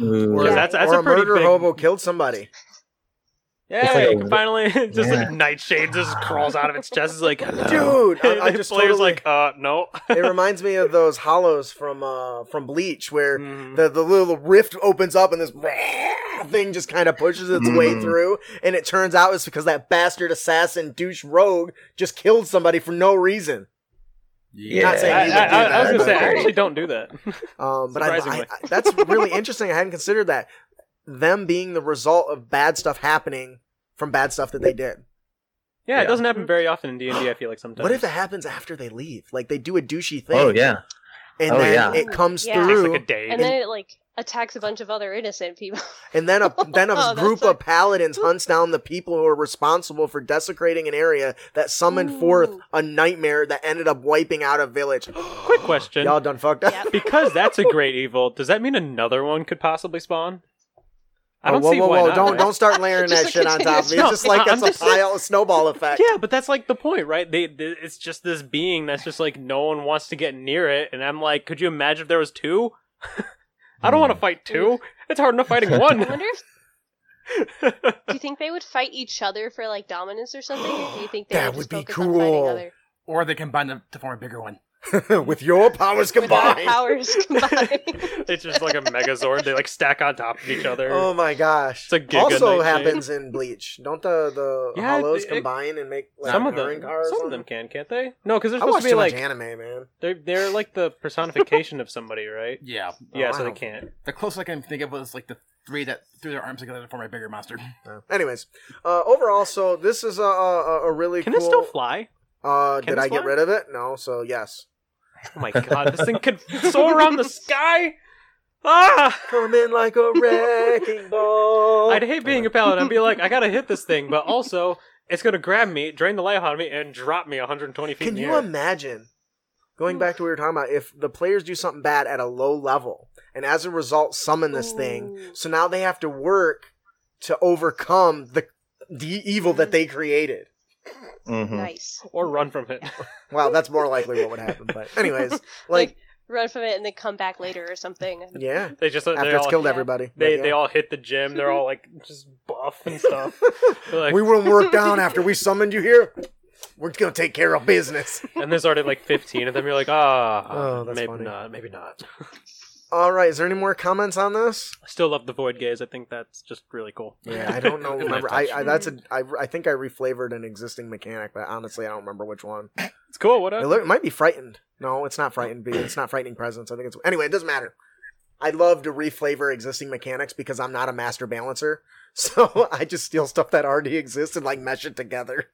or a murder hobo killed somebody. Yeah, like finally, like Nightshade just crawls out of its chest. It's like, hello. Dude, I just players totally, like, no. It reminds me of those hollows from Bleach, where the little rift opens up and this thing just kind of pushes its way through, and it turns out it's because that bastard assassin douche rogue just killed somebody for no reason. Yeah, not saying I was gonna say I actually don't do that. But I that's really interesting. I hadn't considered that. Them being the result of bad stuff happening from bad stuff that they did. Yeah, it doesn't happen very often in D&D, I feel like, sometimes. What if it happens after they leave? Like, they do a douchey thing. Oh, yeah. And then it comes through. It takes like a day. And then it, like, attacks a bunch of other innocent people. And then a group of paladins hunts down the people who are responsible for desecrating an area that summoned forth a nightmare that ended up wiping out a village. Quick question. Y'all done fucked up? Yep. Because that's a great evil, does that mean another one could possibly spawn? I don't see why not. Don't start layering that shit on top of me. It's just like that's a pile of snowball effect. Yeah, but that's like the point, right? It's just this being that's just like no one wants to get near it, and I'm like, could you imagine if there was two? I don't want to fight two. It's hard enough fighting one. I wonder if do you think they would fight each other for like dominance or something? Or do you think they that would be cool? Or they combine them to form a bigger one. With your powers combined. With our powers combined. It's just like a megazord. They like stack on top of each other. Oh my gosh. It's a giga also happens game. In Bleach. Don't the hollows combine and make like some of them, cars? Some of them can't they? No, because they're supposed to be like anime, man. They're like the personification of somebody, right? Yeah. Yeah, so they can't. The closest I can think of was like the three that threw their arms together to form a bigger monster. Anyways. Overall, so this is a really cool. Can it still fly? Did I get rid of it? No, so yes. Oh my god, this thing could soar around the sky! Ah! Come in like a wrecking ball! I'd hate being a paladin. I'd be like, I gotta hit this thing, but also, it's gonna grab me, drain the life out of me, and drop me 120 feet in the air. Can you imagine, going back to what we were talking about, if the players do something bad at a low level, and as a result summon this thing, so now they have to work to overcome the evil that they created. Mm-hmm. Nice. Or run from it. Well, that's more likely what would happen. But anyways, like run from it and then come back later or something. Yeah, they just after it's all killed everybody. They all hit the gym. They're all like just buff and stuff. Like, we wouldn't work down after we summoned you here. We're gonna take care of business. And there's already like 15 of them. You're like, that's maybe funny. Maybe not. All right, is there any more comments on this? I still love the void gaze. I think that's just really cool. Yeah, I don't know. Remember, I think I reflavored an existing mechanic, but honestly, I don't remember which one. It's cool. What? It might be frightened. No, it's not frightened. It's not frightening presence. I think it's anyway. It doesn't matter. I love to reflavor existing mechanics because I'm not a master balancer, so I just steal stuff that already exists and like mesh it together.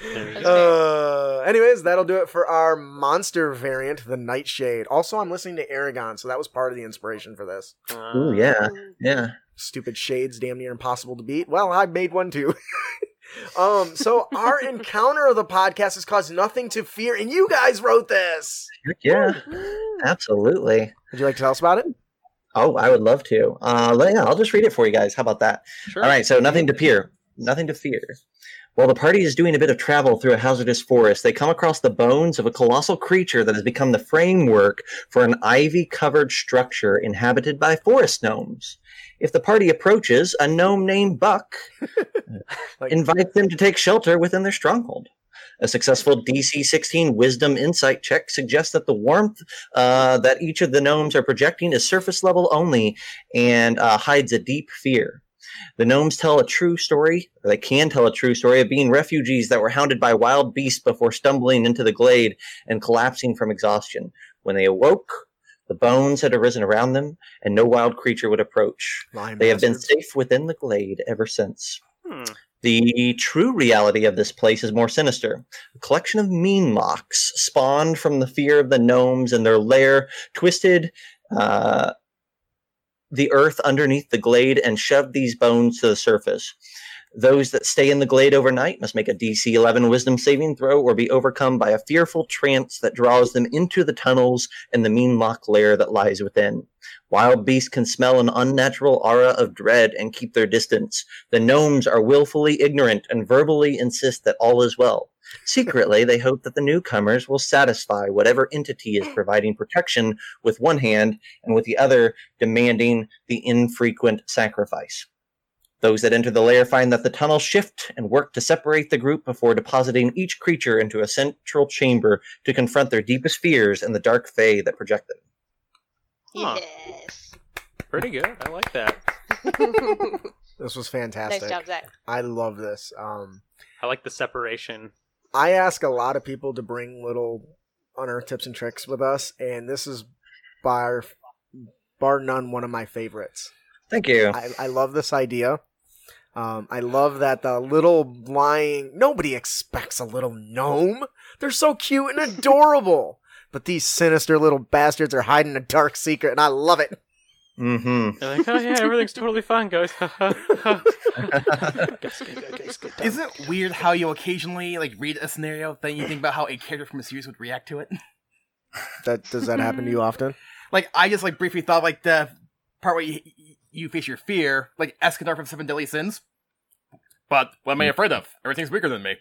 Anyways, that'll do it for our monster variant, the Nightshade. Also, I'm listening to Aragon, so that was part of the inspiration for this. Ooh, yeah. Stupid shades, damn near impossible to beat. Well, I made one too. So our encounter of the podcast is Cause Nothing to Fear, and you guys wrote this. Heck yeah. Absolutely. Would you like to tell us about it? Oh, I would love to. Yeah, I'll just read it for you guys. How about that? Sure. All right, so nothing to fear. While the party is doing a bit of travel through a hazardous forest, they come across the bones of a colossal creature that has become the framework for an ivy-covered structure inhabited by forest gnomes. If the party approaches, a gnome named Buck invites them to take shelter within their stronghold. A successful DC 16 Wisdom Insight check suggests that the warmth that each of the gnomes are projecting is surface level only and hides a deep fear. The gnomes can tell a true story of being refugees that were hounded by wild beasts before stumbling into the glade and collapsing from exhaustion. When they awoke, the bones had arisen around them, and no wild creature would approach. They have been safe within the glade ever since. The true reality of this place is more sinister. A collection of mean mocks spawned from the fear of the gnomes and their lair, twisted the earth underneath the glade and shoved these bones to the surface. Those that stay in the glade overnight must make a DC 11 wisdom saving throw or be overcome by a fearful trance that draws them into the tunnels and the mean mock lair that lies within. Wild beasts can smell an unnatural aura of dread and keep their distance. The gnomes are willfully ignorant and verbally insist that all is well. Secretly, they hope that the newcomers will satisfy whatever entity is providing protection with one hand and with the other demanding the infrequent sacrifice. Those that enter the lair find that the tunnels shift and work to separate the group before depositing each creature into a central chamber to confront their deepest fears and the dark fae that project them. Huh. Yes. Pretty good. I like that. This was fantastic. Nice job, Zac. I love this. I like the separation. I ask a lot of people to bring little unearthed tips and tricks with us, and this is bar none one of my favorites. Thank you. I love this idea. I love that the little lying... Nobody expects a little gnome. They're so cute and adorable. But these sinister little bastards are hiding a dark secret, and I love it. Mm-hmm. They're like, oh yeah, everything's totally fine, guys. Isn't it weird how you occasionally read a scenario, then you think about how a character from a series would react to it? Does that happen to you often? I just briefly thought the part where you face your fear, Escadar from Seven Deadly Sins. But what am I afraid of? Everything's weaker than me.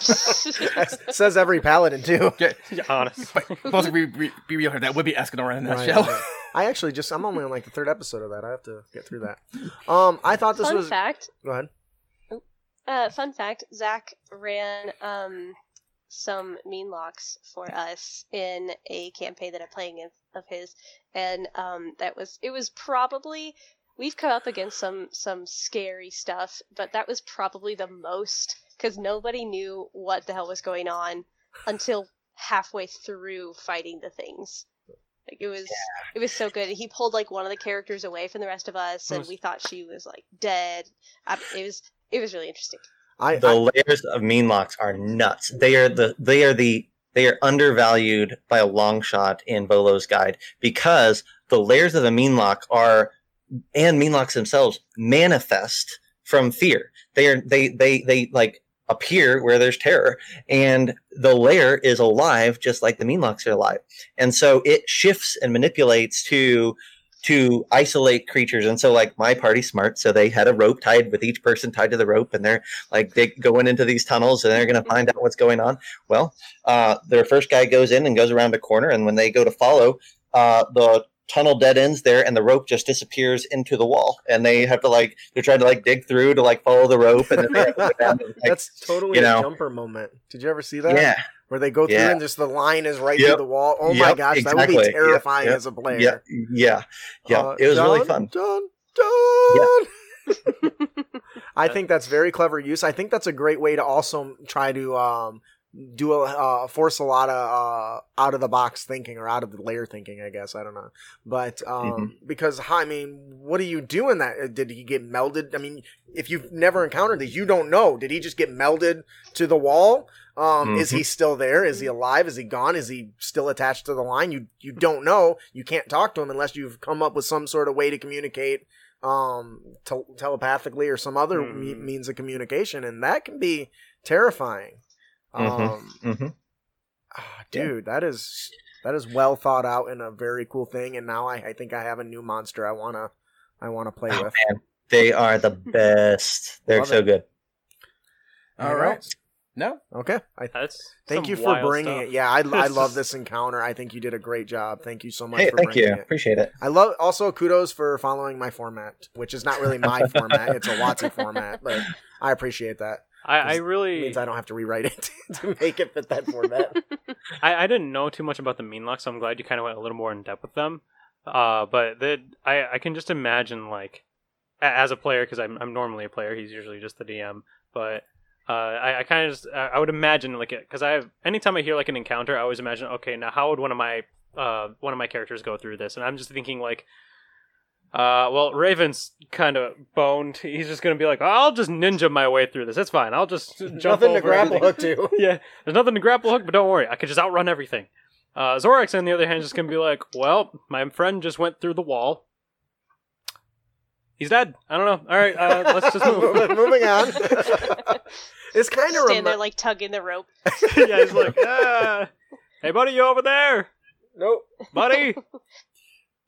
Says every paladin, too. Yeah, honest. But be real here. That would be Escanor in that show. Right. I actually I'm only on the third episode of that. I have to get through that. I thought this was... Fun fact. Go ahead. Fun fact, Zac ran some mean locks for us in a campaign that I'm playing of his. And it was probably... We've come up against some scary stuff, but that was probably the most, because nobody knew what the hell was going on until halfway through fighting the things. It was so good. He pulled one of the characters away from the rest of us, and we thought she was dead. It was really interesting. Layers of mean locks are nuts. They are undervalued by a long shot in Bolo's guide because the layers of the mean lock are. And meanlocks themselves manifest from fear. They appear where there's terror, and the lair is alive just like the meanlocks are alive. And so it shifts and manipulates to isolate creatures. And so my party's smart, so they had a rope tied with each person tied to the rope, and they're they going into these tunnels and they're going to find out what's going on. Well, their first guy goes in and goes around a corner, and when they go to follow, the tunnel dead ends there, and the rope just disappears into the wall, and they have to they're trying to dig through to follow the rope, and then they have to go down and, that's totally a jumper moment. Did you ever see that? Yeah, where they go through and just the line is right through the wall. Oh my gosh, exactly. That would be terrifying as a player. It was really fun. Yeah. I think that's very clever use. I think that's a great way to also try to force a lot of out of the box thinking or out of the layer thinking, I guess. I don't know, but because what do you do in that? Did he get melded? If you've never encountered this, you don't know. Did he just get melded to the wall? Is he still there? Is he alive? Is he gone? Is he still attached to the line? You don't know. You can't talk to him unless you've come up with some sort of way to communicate telepathically or some other means of communication, and that can be terrifying. That is That is well thought out and a very cool thing. And now I think I have a new monster I wanna play with. Man. They are the best. They're so good. All right. No? Okay. Thank you for bringing it. Yeah, I love this encounter. I think you did a great job. Thank you so much for bringing it. Thank you. Appreciate it. I love also kudos for following my format, which is not really my format. It's a Watson format, but I appreciate that. I really... It means I don't have to rewrite it to make it fit that format. I didn't know too much about the Meanlock, so I'm glad you kind of went a little more in depth with them. But I can just imagine, like, as a player, because I'm normally a player, he's usually just the DM, but... I kind of just, I would imagine, like, because anytime I hear, like, an encounter, I always imagine, okay, now how would one of my characters go through this? And I'm just thinking, like, well, Raven's kind of boned. He's just going to be like, I'll just ninja my way through this. It's fine. I'll just jump nothing over to grapple hook to. Yeah, there's nothing to grapple hook, but don't worry. I could just outrun everything. Zorax, on the other hand, is just going to be like, well, my friend just went through the wall. He's dead. I don't know. All right, let's just move. Moving on. It's kind of stand there like tugging the rope. Yeah, he's like, hey, buddy, you over there? Nope, buddy.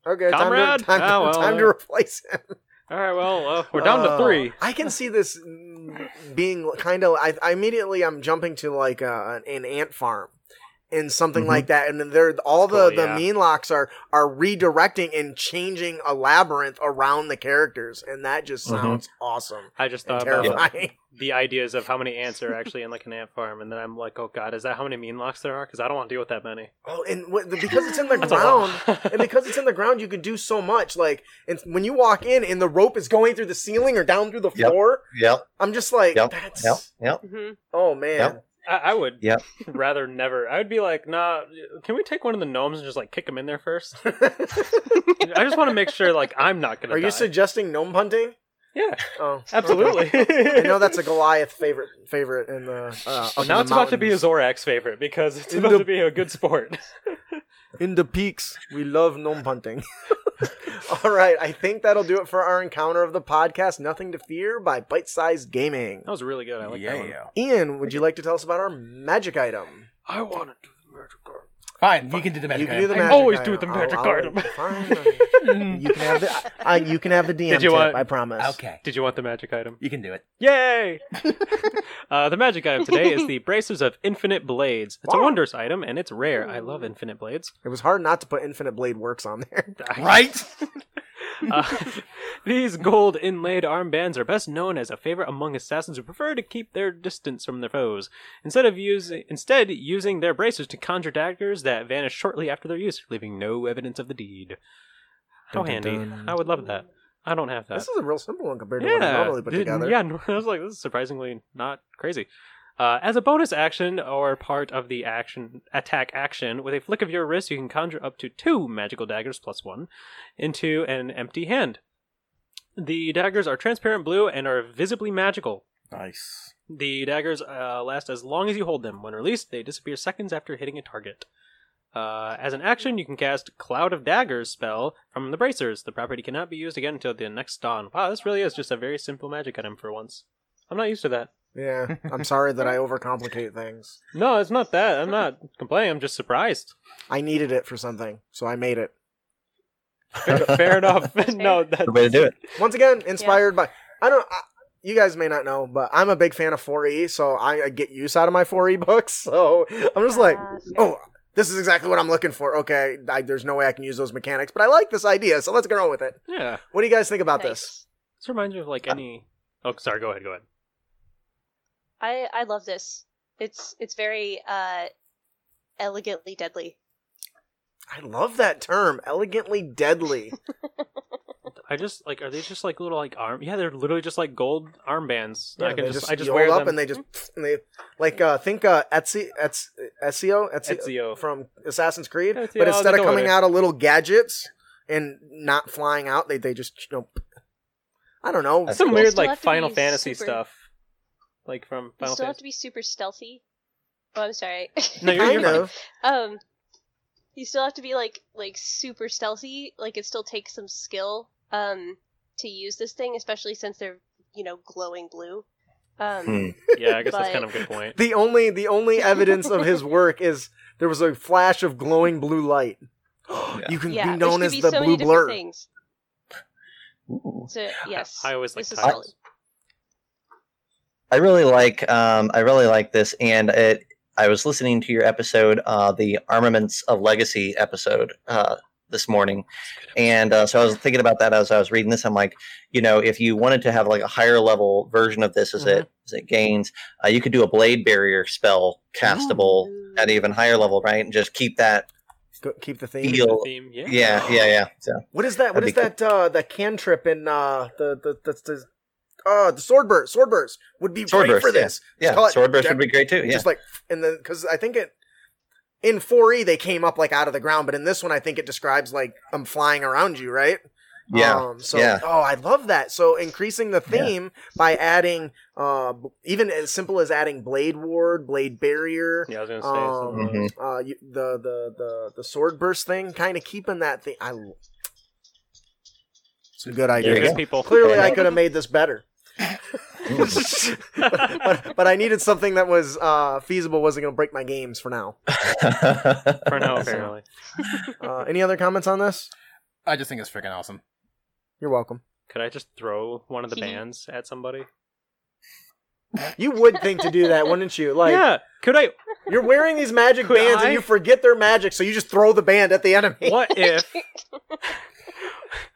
Okay, comrade. Time to replace him. All right, well, we're down to three. I can see this being kind of. I immediately I'm jumping to like an ant farm. And something like that, and they're all the Meanlocks are redirecting and changing a labyrinth around the characters, and that just sounds awesome. I just thought about the ideas of how many ants are actually in like an ant farm, and then I'm like, oh god, is that how many Meanlocks there are? Because I don't want to deal with that many. Oh, and because it's in the ground, and because it's in the ground, you can do so much. Like, and when you walk in, and the rope is going through the ceiling or down through the floor. Yep. I'm just like, that's. Yep. Mm-hmm. Oh man. Yep. I would rather never. I would be like, nah, can we take one of the gnomes and just, like, kick him in there first? I just want to make sure, like, I'm not going to die. Are you suggesting gnome punting? Yeah. Oh, absolutely. Okay. I know that's a Goliath favorite in the now it's about to be a Zorax favorite because it's about to be a good sport. In the peaks, we love gnome punting. All right, I think that'll do it for our encounter of the podcast, Nothing to Fear by Bite-Sized Gaming. That was really good. I like that one. Ian, would you like to tell us about our magic item? I want to do the magic item. Fine, you can do the magic item. I always do the magic item. Fine. You can have the DM tip, I promise. Okay. Did you want the magic item? You can do it. Yay! The magic item today is the Bracers of Infinite Blades. It's a wondrous item, and it's rare. Ooh. I love Infinite Blades. It was hard not to put Infinite Blade Works on there. Right? These gold inlaid armbands are best known as a favorite among assassins who prefer to keep their distance from their foes, instead using their bracers to conjure daggers that vanish shortly after their use, leaving no evidence of the deed. How handy. I would love that. I don't have that. This is a real simple one compared to what I normally put together. Yeah, I was like, this is surprisingly not crazy. As a bonus action or part of the attack action, with a flick of your wrist, you can conjure up to 2 magical daggers +1 into an empty hand. The daggers are transparent blue and are visibly magical. Nice. The daggers last as long as you hold them. When released, they disappear seconds after hitting a target. As an action, you can cast Cloud of Daggers spell from the bracers. The property cannot be used again until the next dawn. Wow, this really is just a very simple magic item for once. I'm not used to that. Yeah, I'm sorry that I overcomplicate things. No, it's not that. I'm not complaining. I'm just surprised. I needed it for something, so I made it. Fair enough. No, that's the way to do it. Once again, inspired by... you guys may not know, but I'm a big fan of 4E, so I get use out of my 4E books. So I'm just like, this is exactly what I'm looking for. Okay, there's no way I can use those mechanics, but I like this idea, so let's go on with it. Yeah. What do you guys think about this? This reminds me of like any... Oh, sorry, go ahead. I love this. It's very elegantly deadly. I love that term, elegantly deadly. I just like, are they just like little like arm? Yeah, they're literally just like gold armbands. Yeah, I just wear them. And they Ezio from Assassin's Creed, but instead of coming out of little gadgets and not flying out, they just I don't know. That's some weird like Final Fantasy stuff. Like from Final Fantasy. You still have to be super stealthy. Oh, I'm sorry. No, you're fine. You still have to be like super stealthy. Like it still takes some skill to use this thing, especially since they're glowing blue. Yeah, I guess that's kind of a good point. The only evidence of his work is there was a flash of glowing blue light. Yeah. You can be known as the blue blur. So, yes, I always like this. I really like this, and I was listening to your episode, the Armaments of Legacy episode, this morning, and so I was thinking about that as I was reading this. I'm like, you know, if you wanted to have like a higher level version of this as it gains, you could do a Blade Barrier spell castable at an even higher level, right? And just keep that. Keep the theme. Yeah. So, what is that? What is that? Cool. That cantrip in the swordburst would be great for this. Yeah, swordburst would be great too. Yeah, just like in the because I think it in 4E they came up like out of the ground, but in this one I think it describes like I'm flying around you, right? Yeah. I love that. So increasing the theme by adding even as simple as adding Blade Ward, Blade Barrier. Yeah, I was going to say the sword burst thing, kind of keeping that thing. It's a good idea. Good people. Clearly, I could have made this better. but I needed something that was feasible, wasn't going to break my games for now. For now, apparently. Any other comments on this? I just think it's freaking awesome. You're welcome. Could I just throw one of the bands at somebody? You would think to do that, wouldn't you? Like, yeah. Could I? You're wearing these magic bands and you forget their magic, so you just throw the band at the enemy. What if?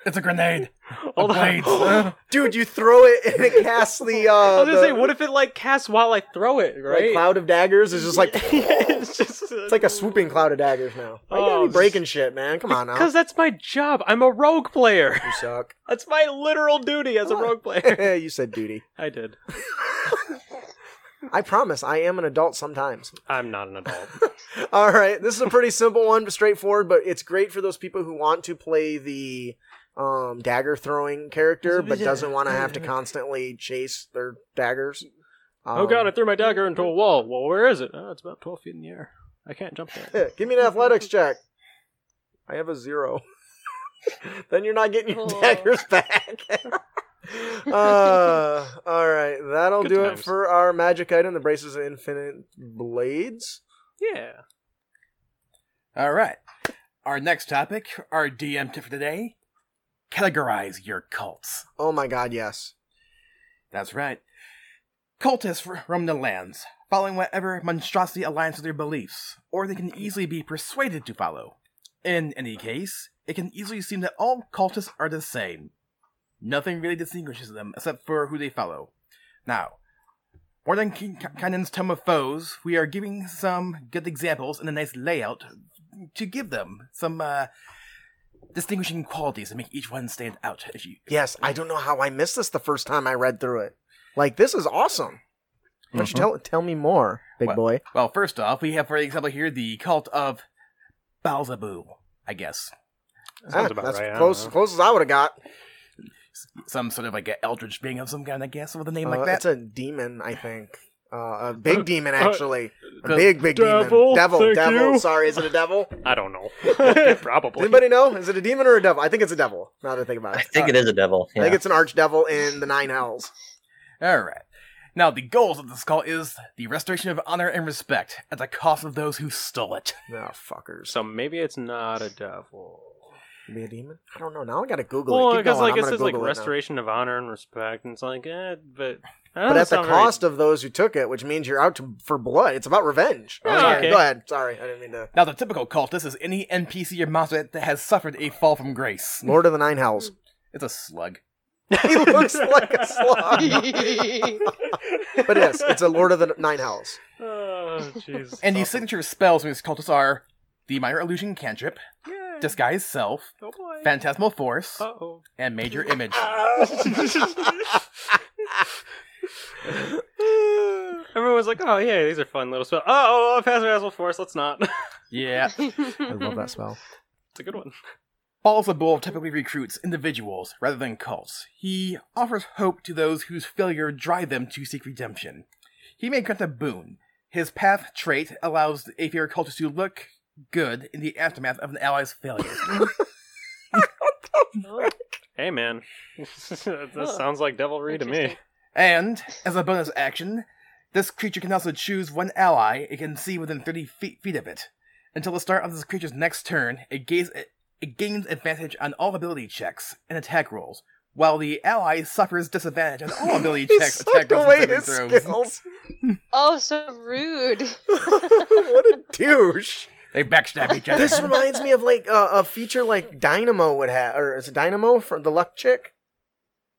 It's a grenade. Hold on. Dude, you throw it and it casts the... I was going to say, what if it like casts while I throw it, right? Like Cloud of Daggers is just like... it's like a swooping Cloud of Daggers now. Why you gotta be breaking shit, man? Come on now. Because that's my job. I'm a rogue player. You suck. That's my literal duty as a rogue player. You said duty. I did. I promise, I am an adult sometimes. I'm not an adult. All right, this is a pretty simple one, straightforward, but it's great for those people who want to play the dagger-throwing character, but doesn't want to have to constantly chase their daggers. Oh god, I threw my dagger into a wall. Well, where is it? Oh, it's about 12 feet in the air. I can't jump there. Give me an athletics check. I have a 0. Then you're not getting your daggers back. All right, that'll do it for our magic item, the Braces of Infinite Blades. Yeah. All right. Our next topic, our DM tip for today: categorize your cults. Oh my God, yes. That's right. Cultists roam the lands, following whatever monstrosity aligns with their beliefs, or they can easily be persuaded to follow. In any case, it can easily seem that all cultists are the same. Nothing really distinguishes them except for who they follow. Now, more than Kanan's Tome of Foes, we are giving some good examples and a nice layout to give them some distinguishing qualities to make each one stand out. Yes, I don't know how I missed this the first time I read through it. Like, this is awesome. Why don't you tell me more, big boy? Well, first off, we have, for example, here the cult of Baalzebub, I guess. That's right, close as I would have got. Some sort of like an eldritch being of some kind, I guess, with a name like that. It's a demon, I think. A big demon, actually. A big devil, demon. Devil. Sorry, is it a devil? I don't know. Probably. Does anybody know? Is it a demon or a devil? I think it's a devil, now that I think about it. I think it is a devil. Yeah. I think it's an archdevil in the Nine Hells. All right. Now, the goals of this call is the restoration of honor and respect at the cost of those who stole it. Oh, fuckers. So maybe it's not a devil. Be a demon? I don't know. Now I gotta Google it. Well, because it says like restoration of honor and respect, and it's like, but at the cost of those who took it, which means you're out for blood. It's about revenge. Oh, okay. Go ahead. Sorry, I didn't mean to. Now the typical cultist is any NPC or monster that has suffered a fall from grace. Lord of the Nine Hells. It's a slug. He looks like a slug. But yes, it's a Lord of the Nine Hells. Oh, jeez. And the signature spells from these cultists are the Minor Illusion Cantrip. Yeah. Disguise Self, Phantasmal Force, and Major Image. Everyone's like, oh yeah, these are fun little spells. Phantasmal Force, let's not. Yeah. I love that spell. It's a good one. Baalzebub typically recruits individuals rather than cults. He offers hope to those whose failure drive them to seek redemption. He may grant a boon. His path trait allows the Aether cultist to look good in the aftermath of an ally's failure. Hey man, that sounds like devilry to me. And, as a bonus action, this creature can also choose one ally it can see within 30 feet of it. Until the start of this creature's next turn, it gains advantage on all ability checks and attack rolls, while the ally suffers disadvantage on all ability checks, attack rolls, and saving throws. Oh, so rude. What a douche. They backstab each other. This reminds me of like a feature like Dynamo would have, or is it Dynamo from the Luck Chick?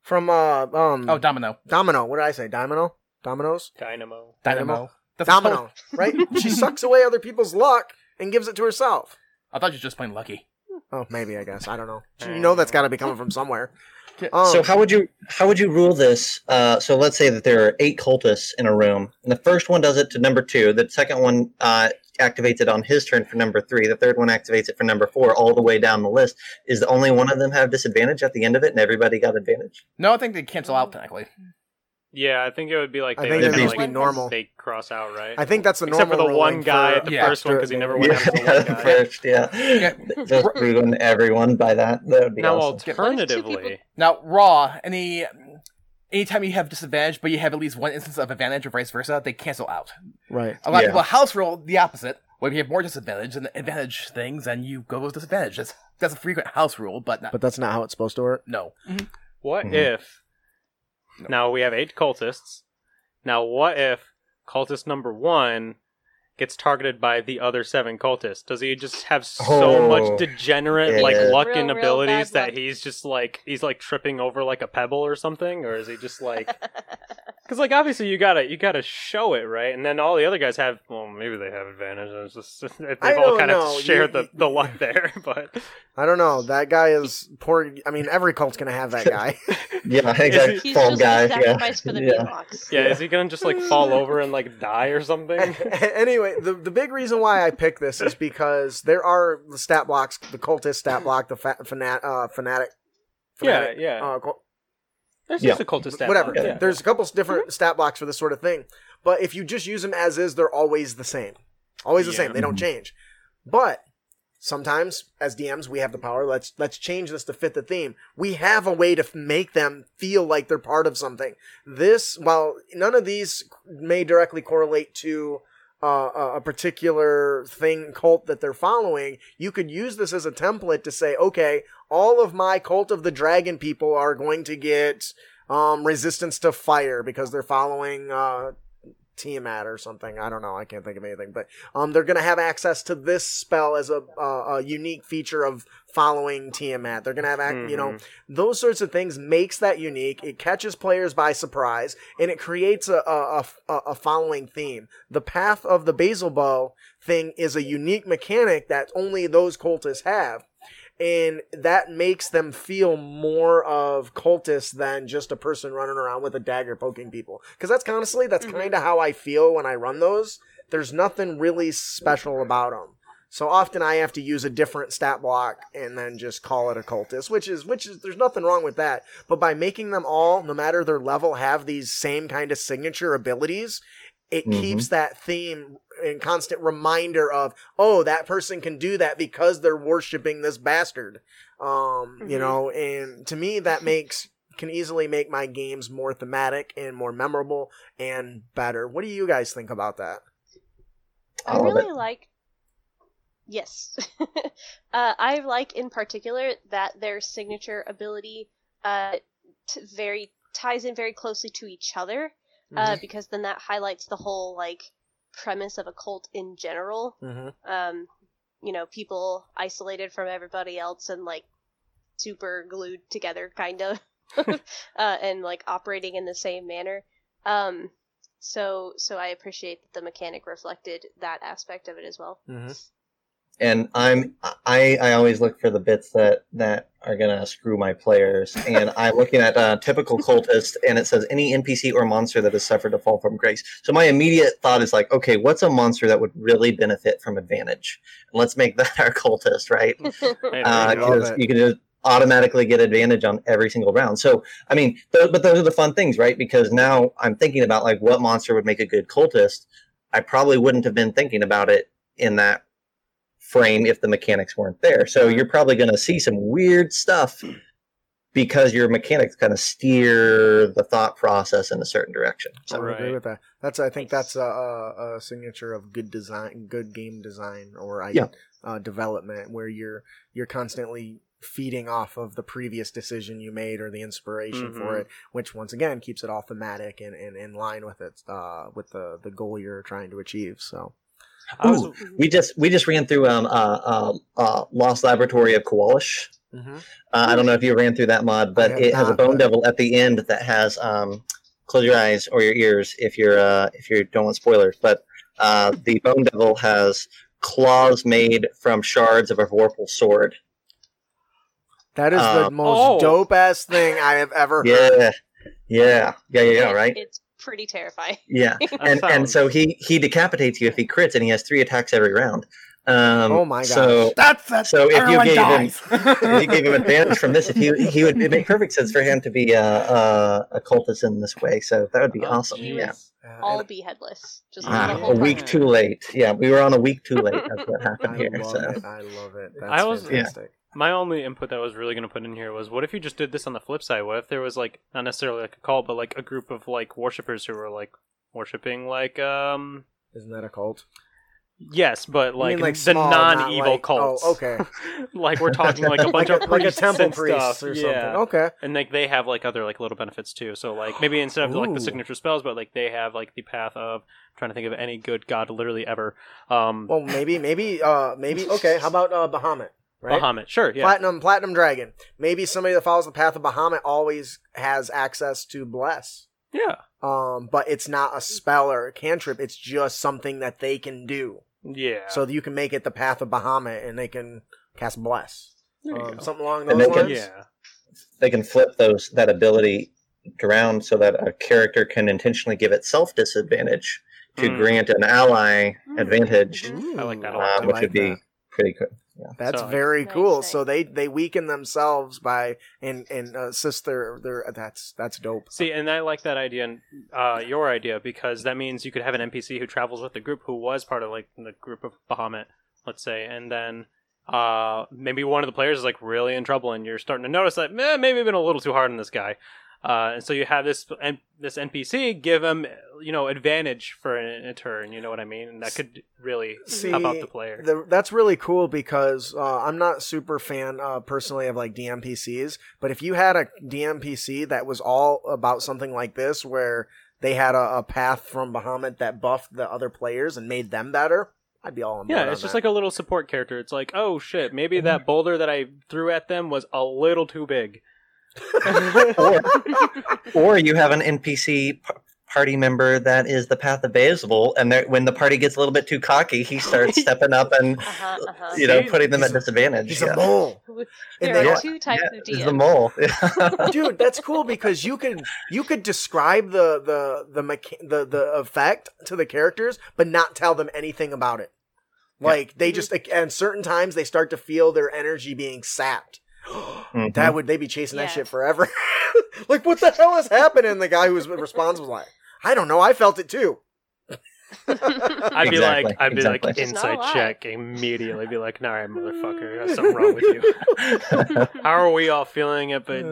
From Domino. Domino. What did I say? Domino? Dominoes? Dynamo. That's Domino. Right? She sucks away other people's luck and gives it to herself. I thought you were just playing Lucky. Oh, maybe, I guess. I don't know. You know that's gotta be coming from somewhere. So how would you rule this? So let's say that there are 8 cultists in a room, and the first one does it to number 2, the second one activates it on his turn for number 3, the third one activates it for number 4, all the way down the list. Is the only one of them have disadvantage at the end of it, and everybody got advantage? No, I think they cancel out technically. Yeah, I think it would be like they normal. They cross out, right? I think that's the normal. Except for the one guy at the first one because he never went out the one guy. First, just ruin everyone by that. That would be awesome. Alternatively, now raw anytime you have disadvantage, but you have at least one instance of advantage, or vice versa, they cancel out. Right. A lot of people house rule the opposite. When you have more disadvantage and advantage things, and you go with disadvantage. That's a frequent house rule, but that's not how it's supposed to work. No. Mm-hmm. What if? No. Now we have 8 cultists. Now what if cultist number 1 gets targeted by the other 7 cultists? Does he just have so much degenerate luck and abilities that luck. He's just like tripping over like a pebble or something? Or is he just like? Because like obviously you gotta show it, right? And then all the other guys have maybe they have advantage. It's just they've all kind of shared the luck there, but I don't know. That guy is poor. I mean, every cult's gonna have that guy. Yeah, exactly. He's just guy. Sacrifice for the big box. Yeah, is he gonna just like fall over and like die or something? Anyway, the big reason why I picked this is because there are the stat blocks, the cultist stat block, the fanatic. There's just a cultist stat block. Whatever. Yeah. There's a couple different stat blocks for this sort of thing, but if you just use them as is, they're always the same. Always the same. They don't change. But sometimes, as DMs, we have the power. Let's change this to fit the theme. We have a way to make them feel like they're part of something. This, while none of these may directly correlate to a particular thing, cult that they're following, you could use this as a template to say, okay, all of my cult of the dragon people are going to get resistance to fire because they're following... Tiamat or something. I don't know. I can't think of anything. But they're going to have access to this spell as a unique feature of following Tiamat. They're going to have, those sorts of things makes that unique. It catches players by surprise, and it creates a following theme. The path of the Basil Bow thing is a unique mechanic that only those cultists have. And that makes them feel more of cultists than just a person running around with a dagger poking people. Because that's kind of how I feel when I run those. There's nothing really special about them. So often I have to use a different stat block and then just call it a cultist, which is there's nothing wrong with that. But by making them all, no matter their level, have these same kind of signature abilities, it keeps that theme in constant reminder of, that person can do that because they're worshiping this bastard. And to me, that can easily make my games more thematic and more memorable and better. What do you guys think about that? I really like... Yes. I like, in particular, that their signature ability ties in very closely to each other. Because then that highlights the whole, premise of a cult in general. Mm-hmm. People isolated from everybody else and, super glued together, kind of. And, operating in the same manner. So I appreciate that the mechanic reflected that aspect of it as well. Mm-hmm. And I always look for the bits that are gonna screw my players. And I'm looking at typical cultist, and it says any NPC or monster that has suffered a fall from grace. So my immediate thought is okay, what's a monster that would really benefit from advantage? Let's make that our cultist, right? You can just automatically get advantage on every single round. So I mean, but those are the fun things, right? Because now I'm thinking about what monster would make a good cultist. I probably wouldn't have been thinking about it in that frame if the mechanics weren't there. So you're probably going to see some weird stuff because your mechanics kind of steer the thought process in a certain direction. So I agree with that. I think that's a signature of good design, good game design, or development, where you're constantly feeding off of the previous decision you made or the inspiration for it, which once again keeps it all thematic and in line with it, with the goal you're trying to achieve. So we just ran through Lost Laboratory of Koalish. I don't know if you ran through that mod, but it has a bone devil at the end that has close your eyes or your ears if you don't want spoilers, but the bone devil has claws made from shards of a Vorpal sword. That is the most dope-ass thing I have ever heard. Yeah, right? It's pretty terrifying. Yeah, and so he decapitates you if he crits, and he has 3 attacks every round. Oh my gosh. So if you gave him advantage from this, it make perfect sense for him to be a cultist in this way. So that would be awesome. All be headless. Just a week too late. Yeah, we were on a week too late. That's what happened here. I love it. That's fantastic. My only input that I was really going to put in here was, what if you just did this on the flip side? What if there was, like, not necessarily like a cult, but like a group of like worshippers who were like worshipping like isn't that a cult? Yes, but like, I mean, like the small, non-evil cults. Oh, okay. Like we're talking like a bunch of like a temple priests or something. Okay. And like they have like other like little benefits too. So like maybe instead of like the signature spells, but like they have like the path of I'm trying to think of any good god literally ever. Well, maybe. Okay. How about Bahamut? Right? Bahamut, sure, yeah. Platinum Dragon. Maybe somebody that follows the path of Bahamut always has access to Bless. Yeah. But it's not a spell or a cantrip. It's just something that they can do. Yeah. So you can make it the path of Bahamut, and they can cast Bless. Something along those lines. They can flip that ability around so that a character can intentionally give itself disadvantage to grant an ally advantage. I like that a lot. Which would be pretty cool. Yeah. That's very cool. Nice. So they weaken themselves by and assist their that's dope. See, and I like that idea and your idea, because that means you could have an NPC who travels with the group who was part of like the group of Bahamut, let's say, and then maybe one of the players is like really in trouble, and you're starting to notice that maybe I've been a little too hard on this guy, and so you have this NPC give him, you know, advantage for a turn, you know what I mean? And that could really help out the player. That's really cool, because I'm not super fan personally of like DMPCs, but if you had a DMPC that was all about something like this, where they had a path from Bahamut that buffed the other players and made them better, I'd be all on board. Yeah, it's just like a little support character. It's like, oh shit, maybe that boulder that I threw at them was a little too big. or you have an NPC party member that is the path of Beelzebul, and when the party gets a little bit too cocky, he starts stepping up and you know, putting them at disadvantage. He's a mole. There are two types of DMs. He's the mole. Dude, that's cool, because you could describe the effect to the characters, but not tell them anything about it. Like they just, at certain times, they start to feel their energy being sapped. That would they be chasing that shit forever? Like, what the hell is happening? The guy who was responsible was like, I don't know, I felt it too. I'd be like, inside check immediately. Be like, nah, all right, motherfucker, there's something wrong with you. How are we all feeling it? But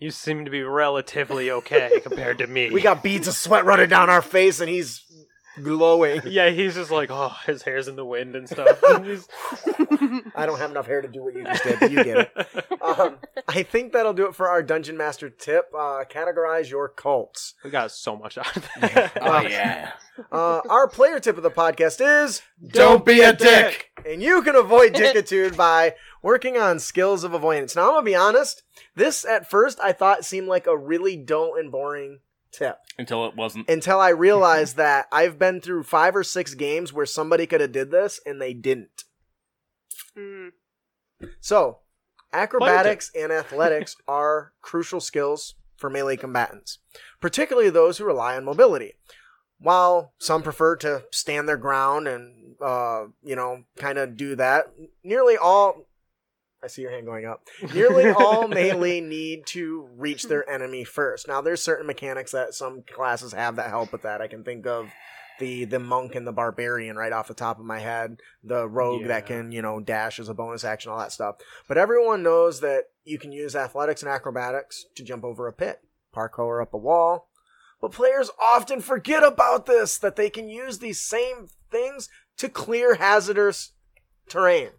you seem to be relatively okay compared to me. We got beads of sweat running down our face, and he's glowing. Yeah, he's just like, oh, his hair's in the wind and stuff. I don't have enough hair to do what you just did, but you get it. I think that'll do it for our Dungeon Master tip. Categorize your cults. We got so much out of that. Our player tip of the podcast is don't be a dick. And you can avoid dickitude by working on skills of avoidance. Now, I'm going to be honest. This, at first, I thought seemed like a really dull and boring tip. Until it wasn't. Until I realized that I've been through 5 or 6 games where somebody could have did this and they didn't. So, acrobatics and athletics are crucial skills for melee combatants, particularly those who rely on mobility. While some prefer to stand their ground and, you know, kind of do that, nearly all... I see your hand going up. Nearly all melee need to reach their enemy first. Now, there's certain mechanics that some classes have that help with that. I can think of the monk and the barbarian right off the top of my head, the rogue that can, you know, dash as a bonus action, all that stuff. But everyone knows that you can use athletics and acrobatics to jump over a pit, parkour up a wall. But players often forget about this, that they can use these same things to clear hazardous terrain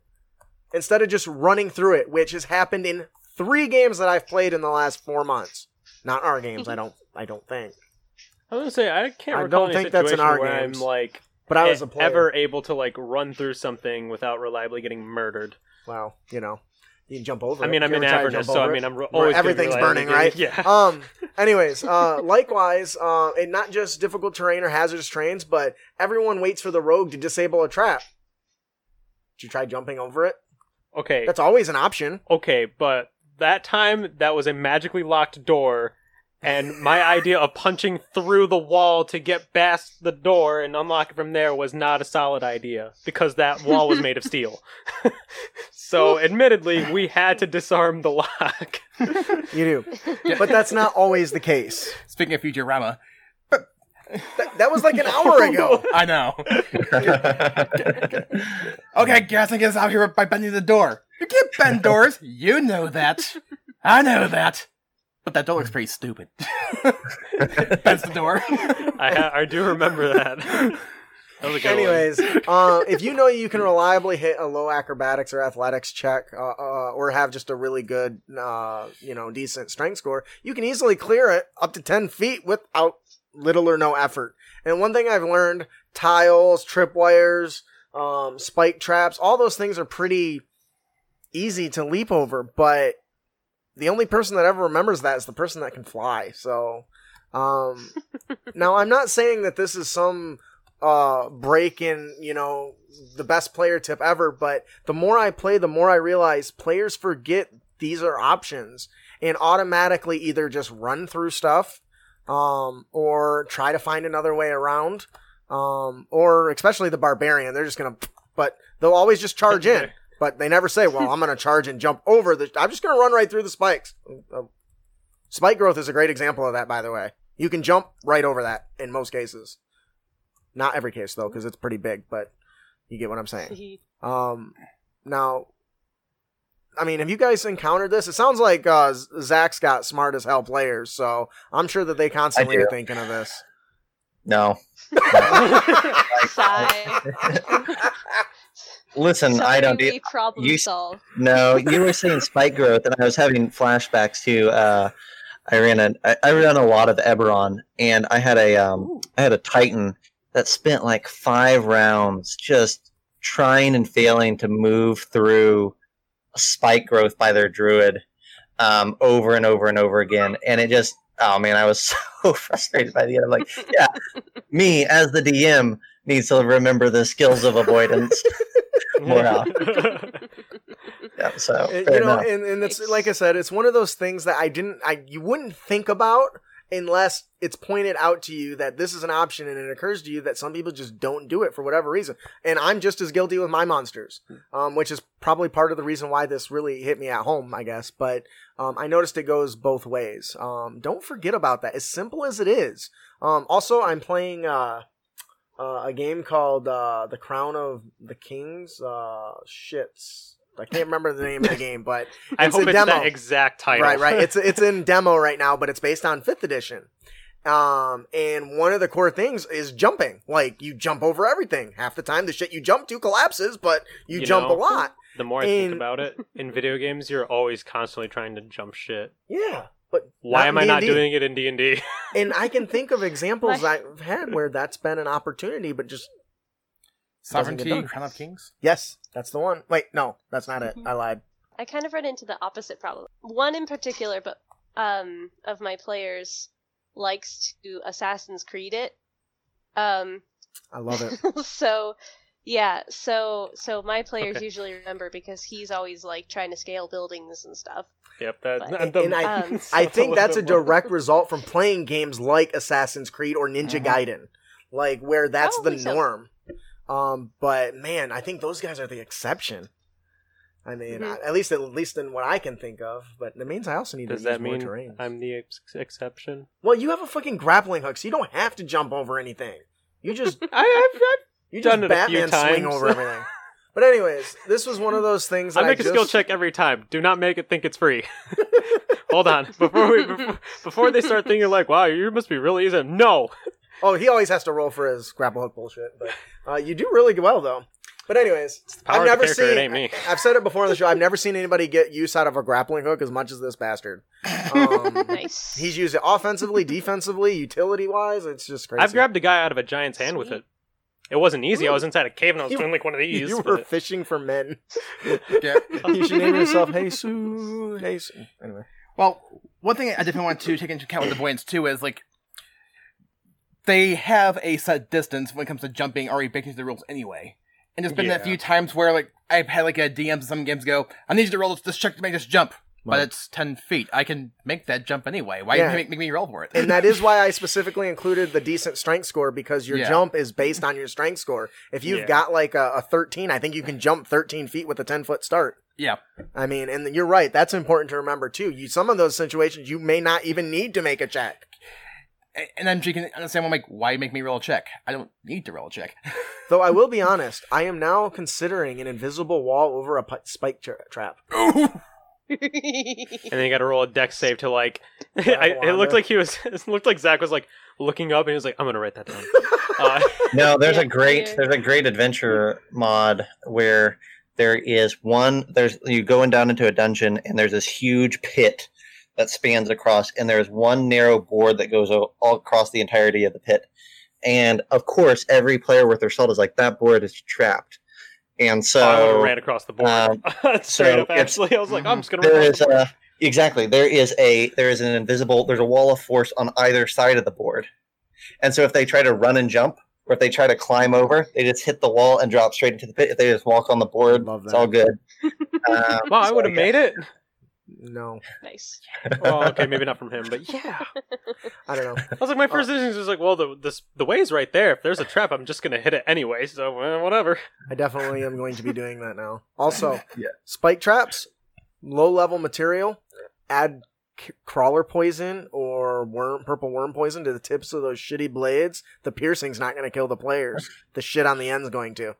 instead of just running through it, which has happened in 3 games that I've played in the last 4 months. Not our games, I don't think. I was gonna say I can't recall any situation where I'm like, but I was ever able to like run through something without reliably getting murdered. Wow, you know, you can jump over. I mean, I'm in Avernus, so I mean, I'm always everything's burning, right? Yeah. Anyways, likewise, and not just difficult terrain or hazardous terrains, but everyone waits for the rogue to disable a trap. Did you try jumping over it? Okay, that's always an option. Okay, but that time that was a magically locked door. And my idea of punching through the wall to get past the door and unlock it from there was not a solid idea, because that wall was made of steel. So, admittedly, we had to disarm the lock. You do. But that's not always the case. Speaking of Futurama... That was like an hour ago. I know. Okay, I guess I get out here by bending the door. You can't bend doors. You know that. I know that. But that door looks pretty stupid. That's the door. I do remember that. That was a good Anyways, one. If you know you can reliably hit a low acrobatics or athletics check, or have just a really good, decent strength score, you can easily clear it up to 10 feet without little or no effort. And one thing I've learned, tiles, tripwires, spike traps, all those things are pretty easy to leap over, but the only person that ever remembers that is the person that can fly. So, now I'm not saying that this is some break in, the best player tip ever, but the more I play, the more I realize players forget these are options and automatically either just run through stuff, or try to find another way around, or especially the barbarian, they're just going to, but they'll always just charge in. But they never say, well, I'm going to charge and jump over. I'm just going to run right through the spikes. Spike growth is a great example of that, by the way. You can jump right over that in most cases. Not every case, though, because it's pretty big, but you get what I'm saying. Now, I mean, have you guys encountered this? It sounds like Zach's got smart as hell players, so I'm sure that they constantly are thinking of this. No. Sigh. Listen, I don't do problem solve. No, you were saying spike growth, and I was having flashbacks to I ran a lot of Eberron, and I had a Titan that spent like 5 rounds just trying and failing to move through spike growth by their druid over and over and over again, and it just I was so frustrated by the end. I'm like, yeah, me as the DM needs to remember the skills of avoidance. More yeah, so and it's like I said, it's one of those things that you wouldn't think about unless it's pointed out to you that this is an option, and it occurs to you that some people just don't do it for whatever reason. And I'm just as guilty with my monsters, which is probably part of the reason why this really hit me at home, I guess. But I noticed it goes both ways. Don't forget about that. As simple as it is. Also, I'm playing a game called The Crown of the Kings. I can't remember the name of the game, but it's I hope a demo. It's that exact title. Right. It's in demo right now, but it's based on 5th edition. And one of the core things is jumping. Like, you jump over everything. Half the time, the shit you jump to collapses, but you jump a lot. The more I think about it, in video games, you're always constantly trying to jump shit. Yeah. But why am I not doing it in D&D? And I can think of examples I've had where that's been an opportunity, but just... Sovereignty, Crown of Kings? Yes, that's the one. Wait, no, that's not it. I lied. I kind of run into the opposite problem. One in particular, but of my players likes to Assassin's Creed it. I love it. So my players usually remember because he's always like trying to scale buildings and stuff. Yep, I think that's a direct result from playing games like Assassin's Creed or Ninja Gaiden, like where that's the norm. So. But man, I think those guys are the exception. I mean, at least in what I can think of. But that means I also need to use more terrain. Does that mean I'm the exception? Well, you have a fucking grappling hook, so you don't have to jump over anything. You just I've done it Batman a few times. Swing over everything. But anyways, this was one of those things that I make a skill check every time. Do not make it think it's free. Hold on. Before they start thinking like, wow, you must be really easy. No. Oh, he always has to roll for his grapple hook bullshit. But you do really well, though. But anyways, I've said it before on the show, I've never seen anybody get use out of a grappling hook as much as this bastard. Nice. He's used it offensively, defensively, utility-wise. It's just crazy. I've grabbed a guy out of a giant's hand with it. It wasn't easy. I was inside a cave and I was doing like one of these. You were fishing for men. Yeah. You should name yourself Jesus. Anyway. Well, one thing I definitely want to take into account with the Voyance too is like they have a set distance when it comes to jumping already baked into the rules anyway. And there's been that few times where like I've had like a DM some games go, I need you to roll this check to make this jump. But it's 10 feet. I can make that jump anyway. Why you make me roll for it? And that is why I specifically included the decent strength score, because your jump is based on your strength score. If you've got like a 13, I think you can jump 13 feet with a 10-foot start. Yeah. I mean, and you're right. That's important to remember, too. Some of those situations, you may not even need to make a check. And I'm thinking, I'm like, why make me roll a check? I don't need to roll a check. Though I will be honest, I am now considering an invisible wall over a spike trap. Ooh! And then you got to roll a dex save to like. It looked like Zac was like looking up, and he was like, "I'm gonna write that down." No, there's a great adventure mod where there is one. There's you going down into a dungeon, and there's this huge pit that spans across, and there's one narrow board that goes all across the entirety of the pit. And of course, every player worth their salt is like, that board is trapped. And so I would have ran across the board. Straight up, actually, I was like, I'm just going to run across the board. Exactly. There's a wall of force on either side of the board. And so if they try to run and jump, or if they try to climb over, they just hit the wall and drop straight into the pit. If they just walk on the board, it's all good. Wow, I would have made it. No. Nice. Oh, okay, maybe not from him, but yeah. I don't know. I was like, my first instinct was like, well, the way's right there. If there's a trap, I'm just going to hit it anyway, so whatever. I definitely am going to be doing that now. Also, spike traps, low-level material, add crawler poison or purple worm poison to the tips of those shitty blades. The piercing's not going to kill the players. The shit on the end's going to.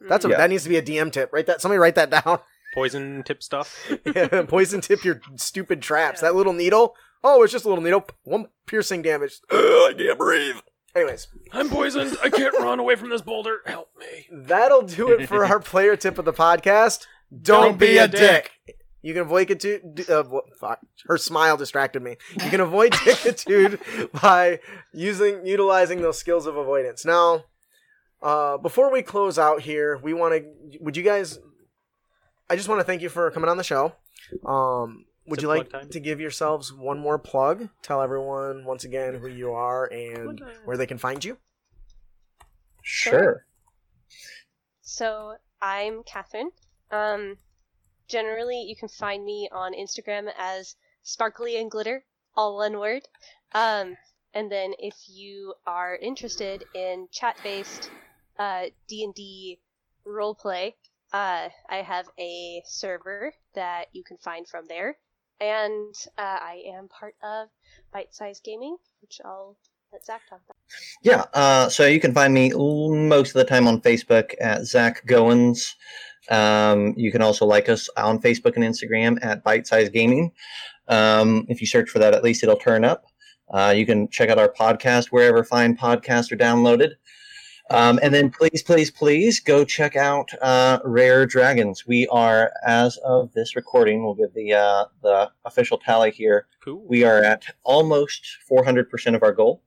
That needs to be a DM tip. Somebody write that down. Poison tip stuff. Poison tip your stupid traps. That little needle. Oh, it's just a little needle. One piercing damage. I can't breathe. Anyways. I'm poisoned. I can't run away from this boulder. Help me. That'll do it for our player tip of the podcast. Don't be a dick. You can avoid her smile distracted me. You can avoid dickitude by utilizing those skills of avoidance. Now, before we close out here, would you guys... I just want to thank you for coming on the show. Would you like to give yourselves one more plug? Tell everyone once again who you are and where they can find you. Sure. So I'm Katherine. Generally, you can find me on Instagram as Sparkly and Glitter, all one word. And then if you are interested in chat-based D&D roleplay, I have a server that you can find from there, and I am part of Bite-Sized Gaming, which I'll let Zac talk about. Yeah, so you can find me most of the time on Facebook at Zac Goins. You can also like us on Facebook and Instagram at Bite-Sized Gaming. If you search for that, at least it'll turn up. You can check out our podcast wherever fine podcasts are downloaded. And then please, please, please go check out Rare Dragons. We are, as of this recording, we'll give the official tally here. Cool. We are at almost 400% of our goal.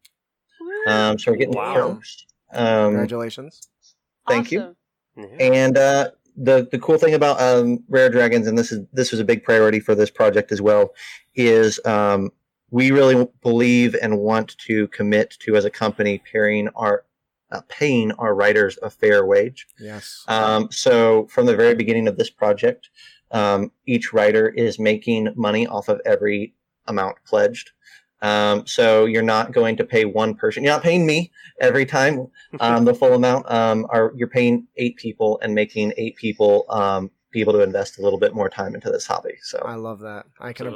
So we're getting close. Congratulations. Thank you. Yeah. And the cool thing about Rare Dragons, and this was a big priority for this project as well, is we really believe and want to commit to, as a company, paying our writers a fair wage. Yes. So from the very beginning of this project, each writer is making money off of every amount pledged. So you're not going to pay one person. You're not paying me every time the full amount. You're paying 8 people and making 8 people people to invest a little bit more time into this hobby. So I love that. I can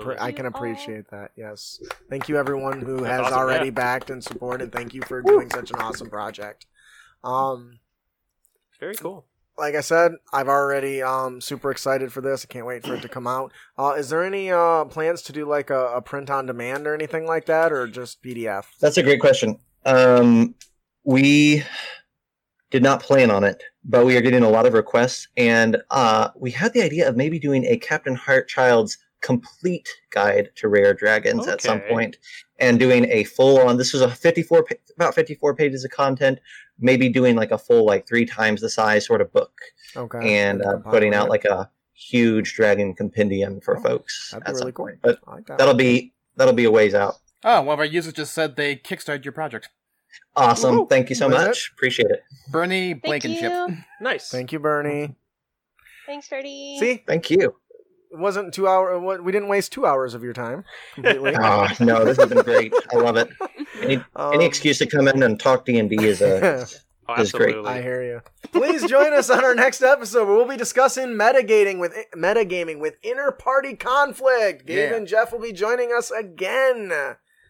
appreciate that. Yes. Thank you, everyone who has already backed and supported. Thank you for doing such an awesome project. Very cool. Like I said, I've already super excited for this. I can't wait for it to come out. Is there any plans to do like a print on demand or anything like that, or just PDF? That's a great question. We did not plan on it, but we are getting a lot of requests, and we had the idea of maybe doing a Captain Hartchild's complete guide to rare dragons at some point, and doing a full-on, this was about 54 pages of content, maybe doing like a full, like 3 times the size sort of book, and putting out like a huge dragon compendium for folks at some point. But that'll be a ways out. Oh, one of our users just said they kickstarted your project. Awesome. Woo-hoo. Thank you so much. Appreciate it. Bernie Blankenship. Nice. Thank you, Bernie. Thanks, Bernie. See? Thank you. It wasn't 2 hours. We didn't waste 2 hours of your time completely. Oh, no, this has been great. I love it. Any excuse to come in and talk D&D is great. I hear you. Please join us on our next episode, where we'll be discussing metagaming with inner party conflict. Gabe and Jeff will be joining us again.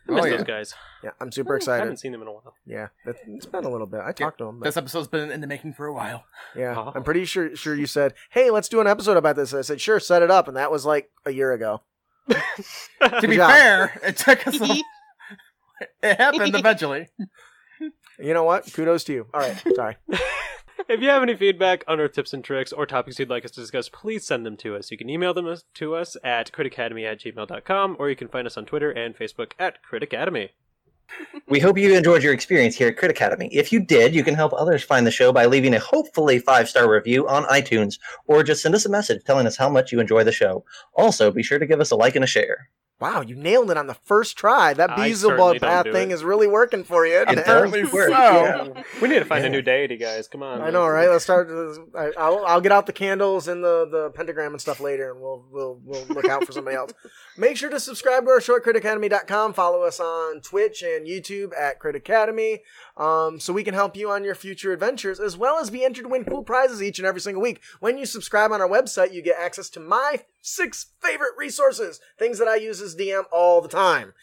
I miss those guys. Yeah, I'm super excited. I haven't seen them in a while. Yeah, it's been a little bit. I talked to them. But... this episode's been in the making for a while. Yeah, I'm pretty sure you said, hey, let's do an episode about this. And I said, sure, set it up. And that was like a year ago. To be fair, it took us it happened eventually. You know what? Kudos to you. All right, sorry. If you have any feedback on our tips and tricks or topics you'd like us to discuss, please send them to us. You can email them to us at critacademy@gmail.com, or you can find us on Twitter and Facebook at Crit Academy. We hope you enjoyed your experience here at Crit Academy. If you did, you can help others find the show by leaving a hopefully 5-star review on iTunes, or just send us a message telling us how much you enjoy the show. Also, be sure to give us a like and a share. Wow, you nailed it on the first try. That Beelzebub thing is really working for you. It certainly works. Yeah. We need to find a new deity, guys. Come on. I know, right? Let's start. I'll get out the candles and the pentagram and stuff later, and we'll look out for somebody else. Make sure to subscribe to our show at CritAcademy.com. Follow us on Twitch and YouTube at Crit Academy, so we can help you on your future adventures, as well as be entered to win cool prizes each and every single week. When you subscribe on our website, you get access to my 6 favorite resources, things that I use as DM all the time,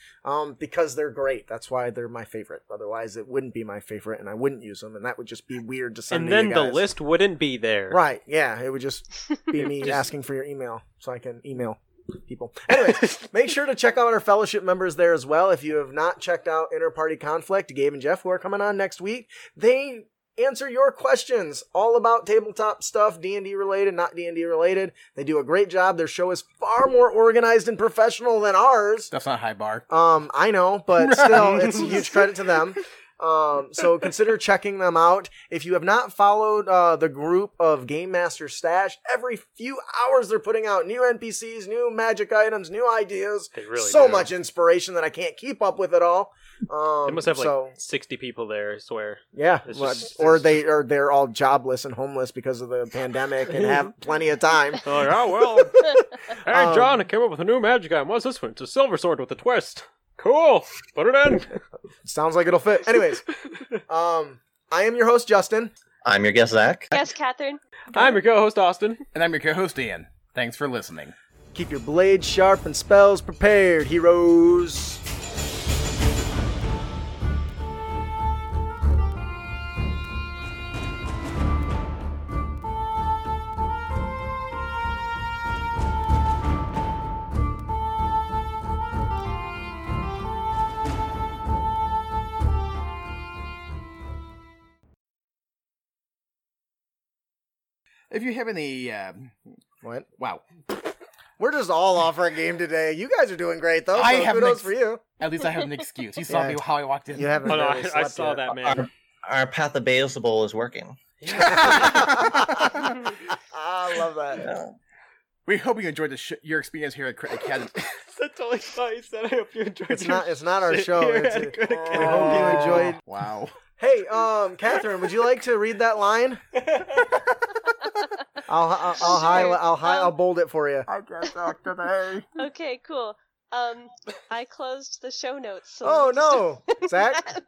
because they're great. That's why they're my favorite. Otherwise, it wouldn't be my favorite, and I wouldn't use them, and that would just be weird to send to you guys. And then the list wouldn't be there. Right, yeah. It would just be me asking for your email so I can email people. Anyways, make sure to check out our fellowship members there as well. If you have not checked out Inter-Party Conflict, Gabe and Jeff, who are coming on next week, they... answer your questions all about tabletop stuff, D&D related, not D&D related. They do a great job. Their show is far more organized and professional than ours. That's not high bar. I know, but still, it's a huge credit to them. So consider checking them out. If you have not followed the group of Game Master Stash, every few hours they're putting out new NPCs, new magic items, new ideas. They really so do. Much inspiration that I can't keep up with it all. They must have like 60 people there, I swear. Yeah, they're all jobless and homeless because of the pandemic and have plenty of time. Oh yeah, well. Hey, John, I came up with a new magic item. What's this one? It's a silver sword with a twist. Cool. Put it in. Sounds like it'll fit. Anyways, I am your host, Justin. I'm your guest, Zach. Yes, Catherine. I'm your co-host, Austin. And I'm your co-host, Ian. Thanks for listening. Keep your blade sharp and spells prepared, heroes. If you have any, what? Wow. We're just all off our game today. You guys are doing great, though. Kudos for you. At least I have an excuse. You saw me how I walked in. You haven't I saw that, man. Our path of Beelzebul is working. I love that. Yeah. We hope you enjoyed your experience here at Crit Academy. That's all I thought you said. I hope you enjoyed It's not our show. I hope you enjoyed. Wow. Hey, Catherine, would you like to read that line? I'll bold it for you. I guess today. Okay, cool. I closed the show notes. So Zach?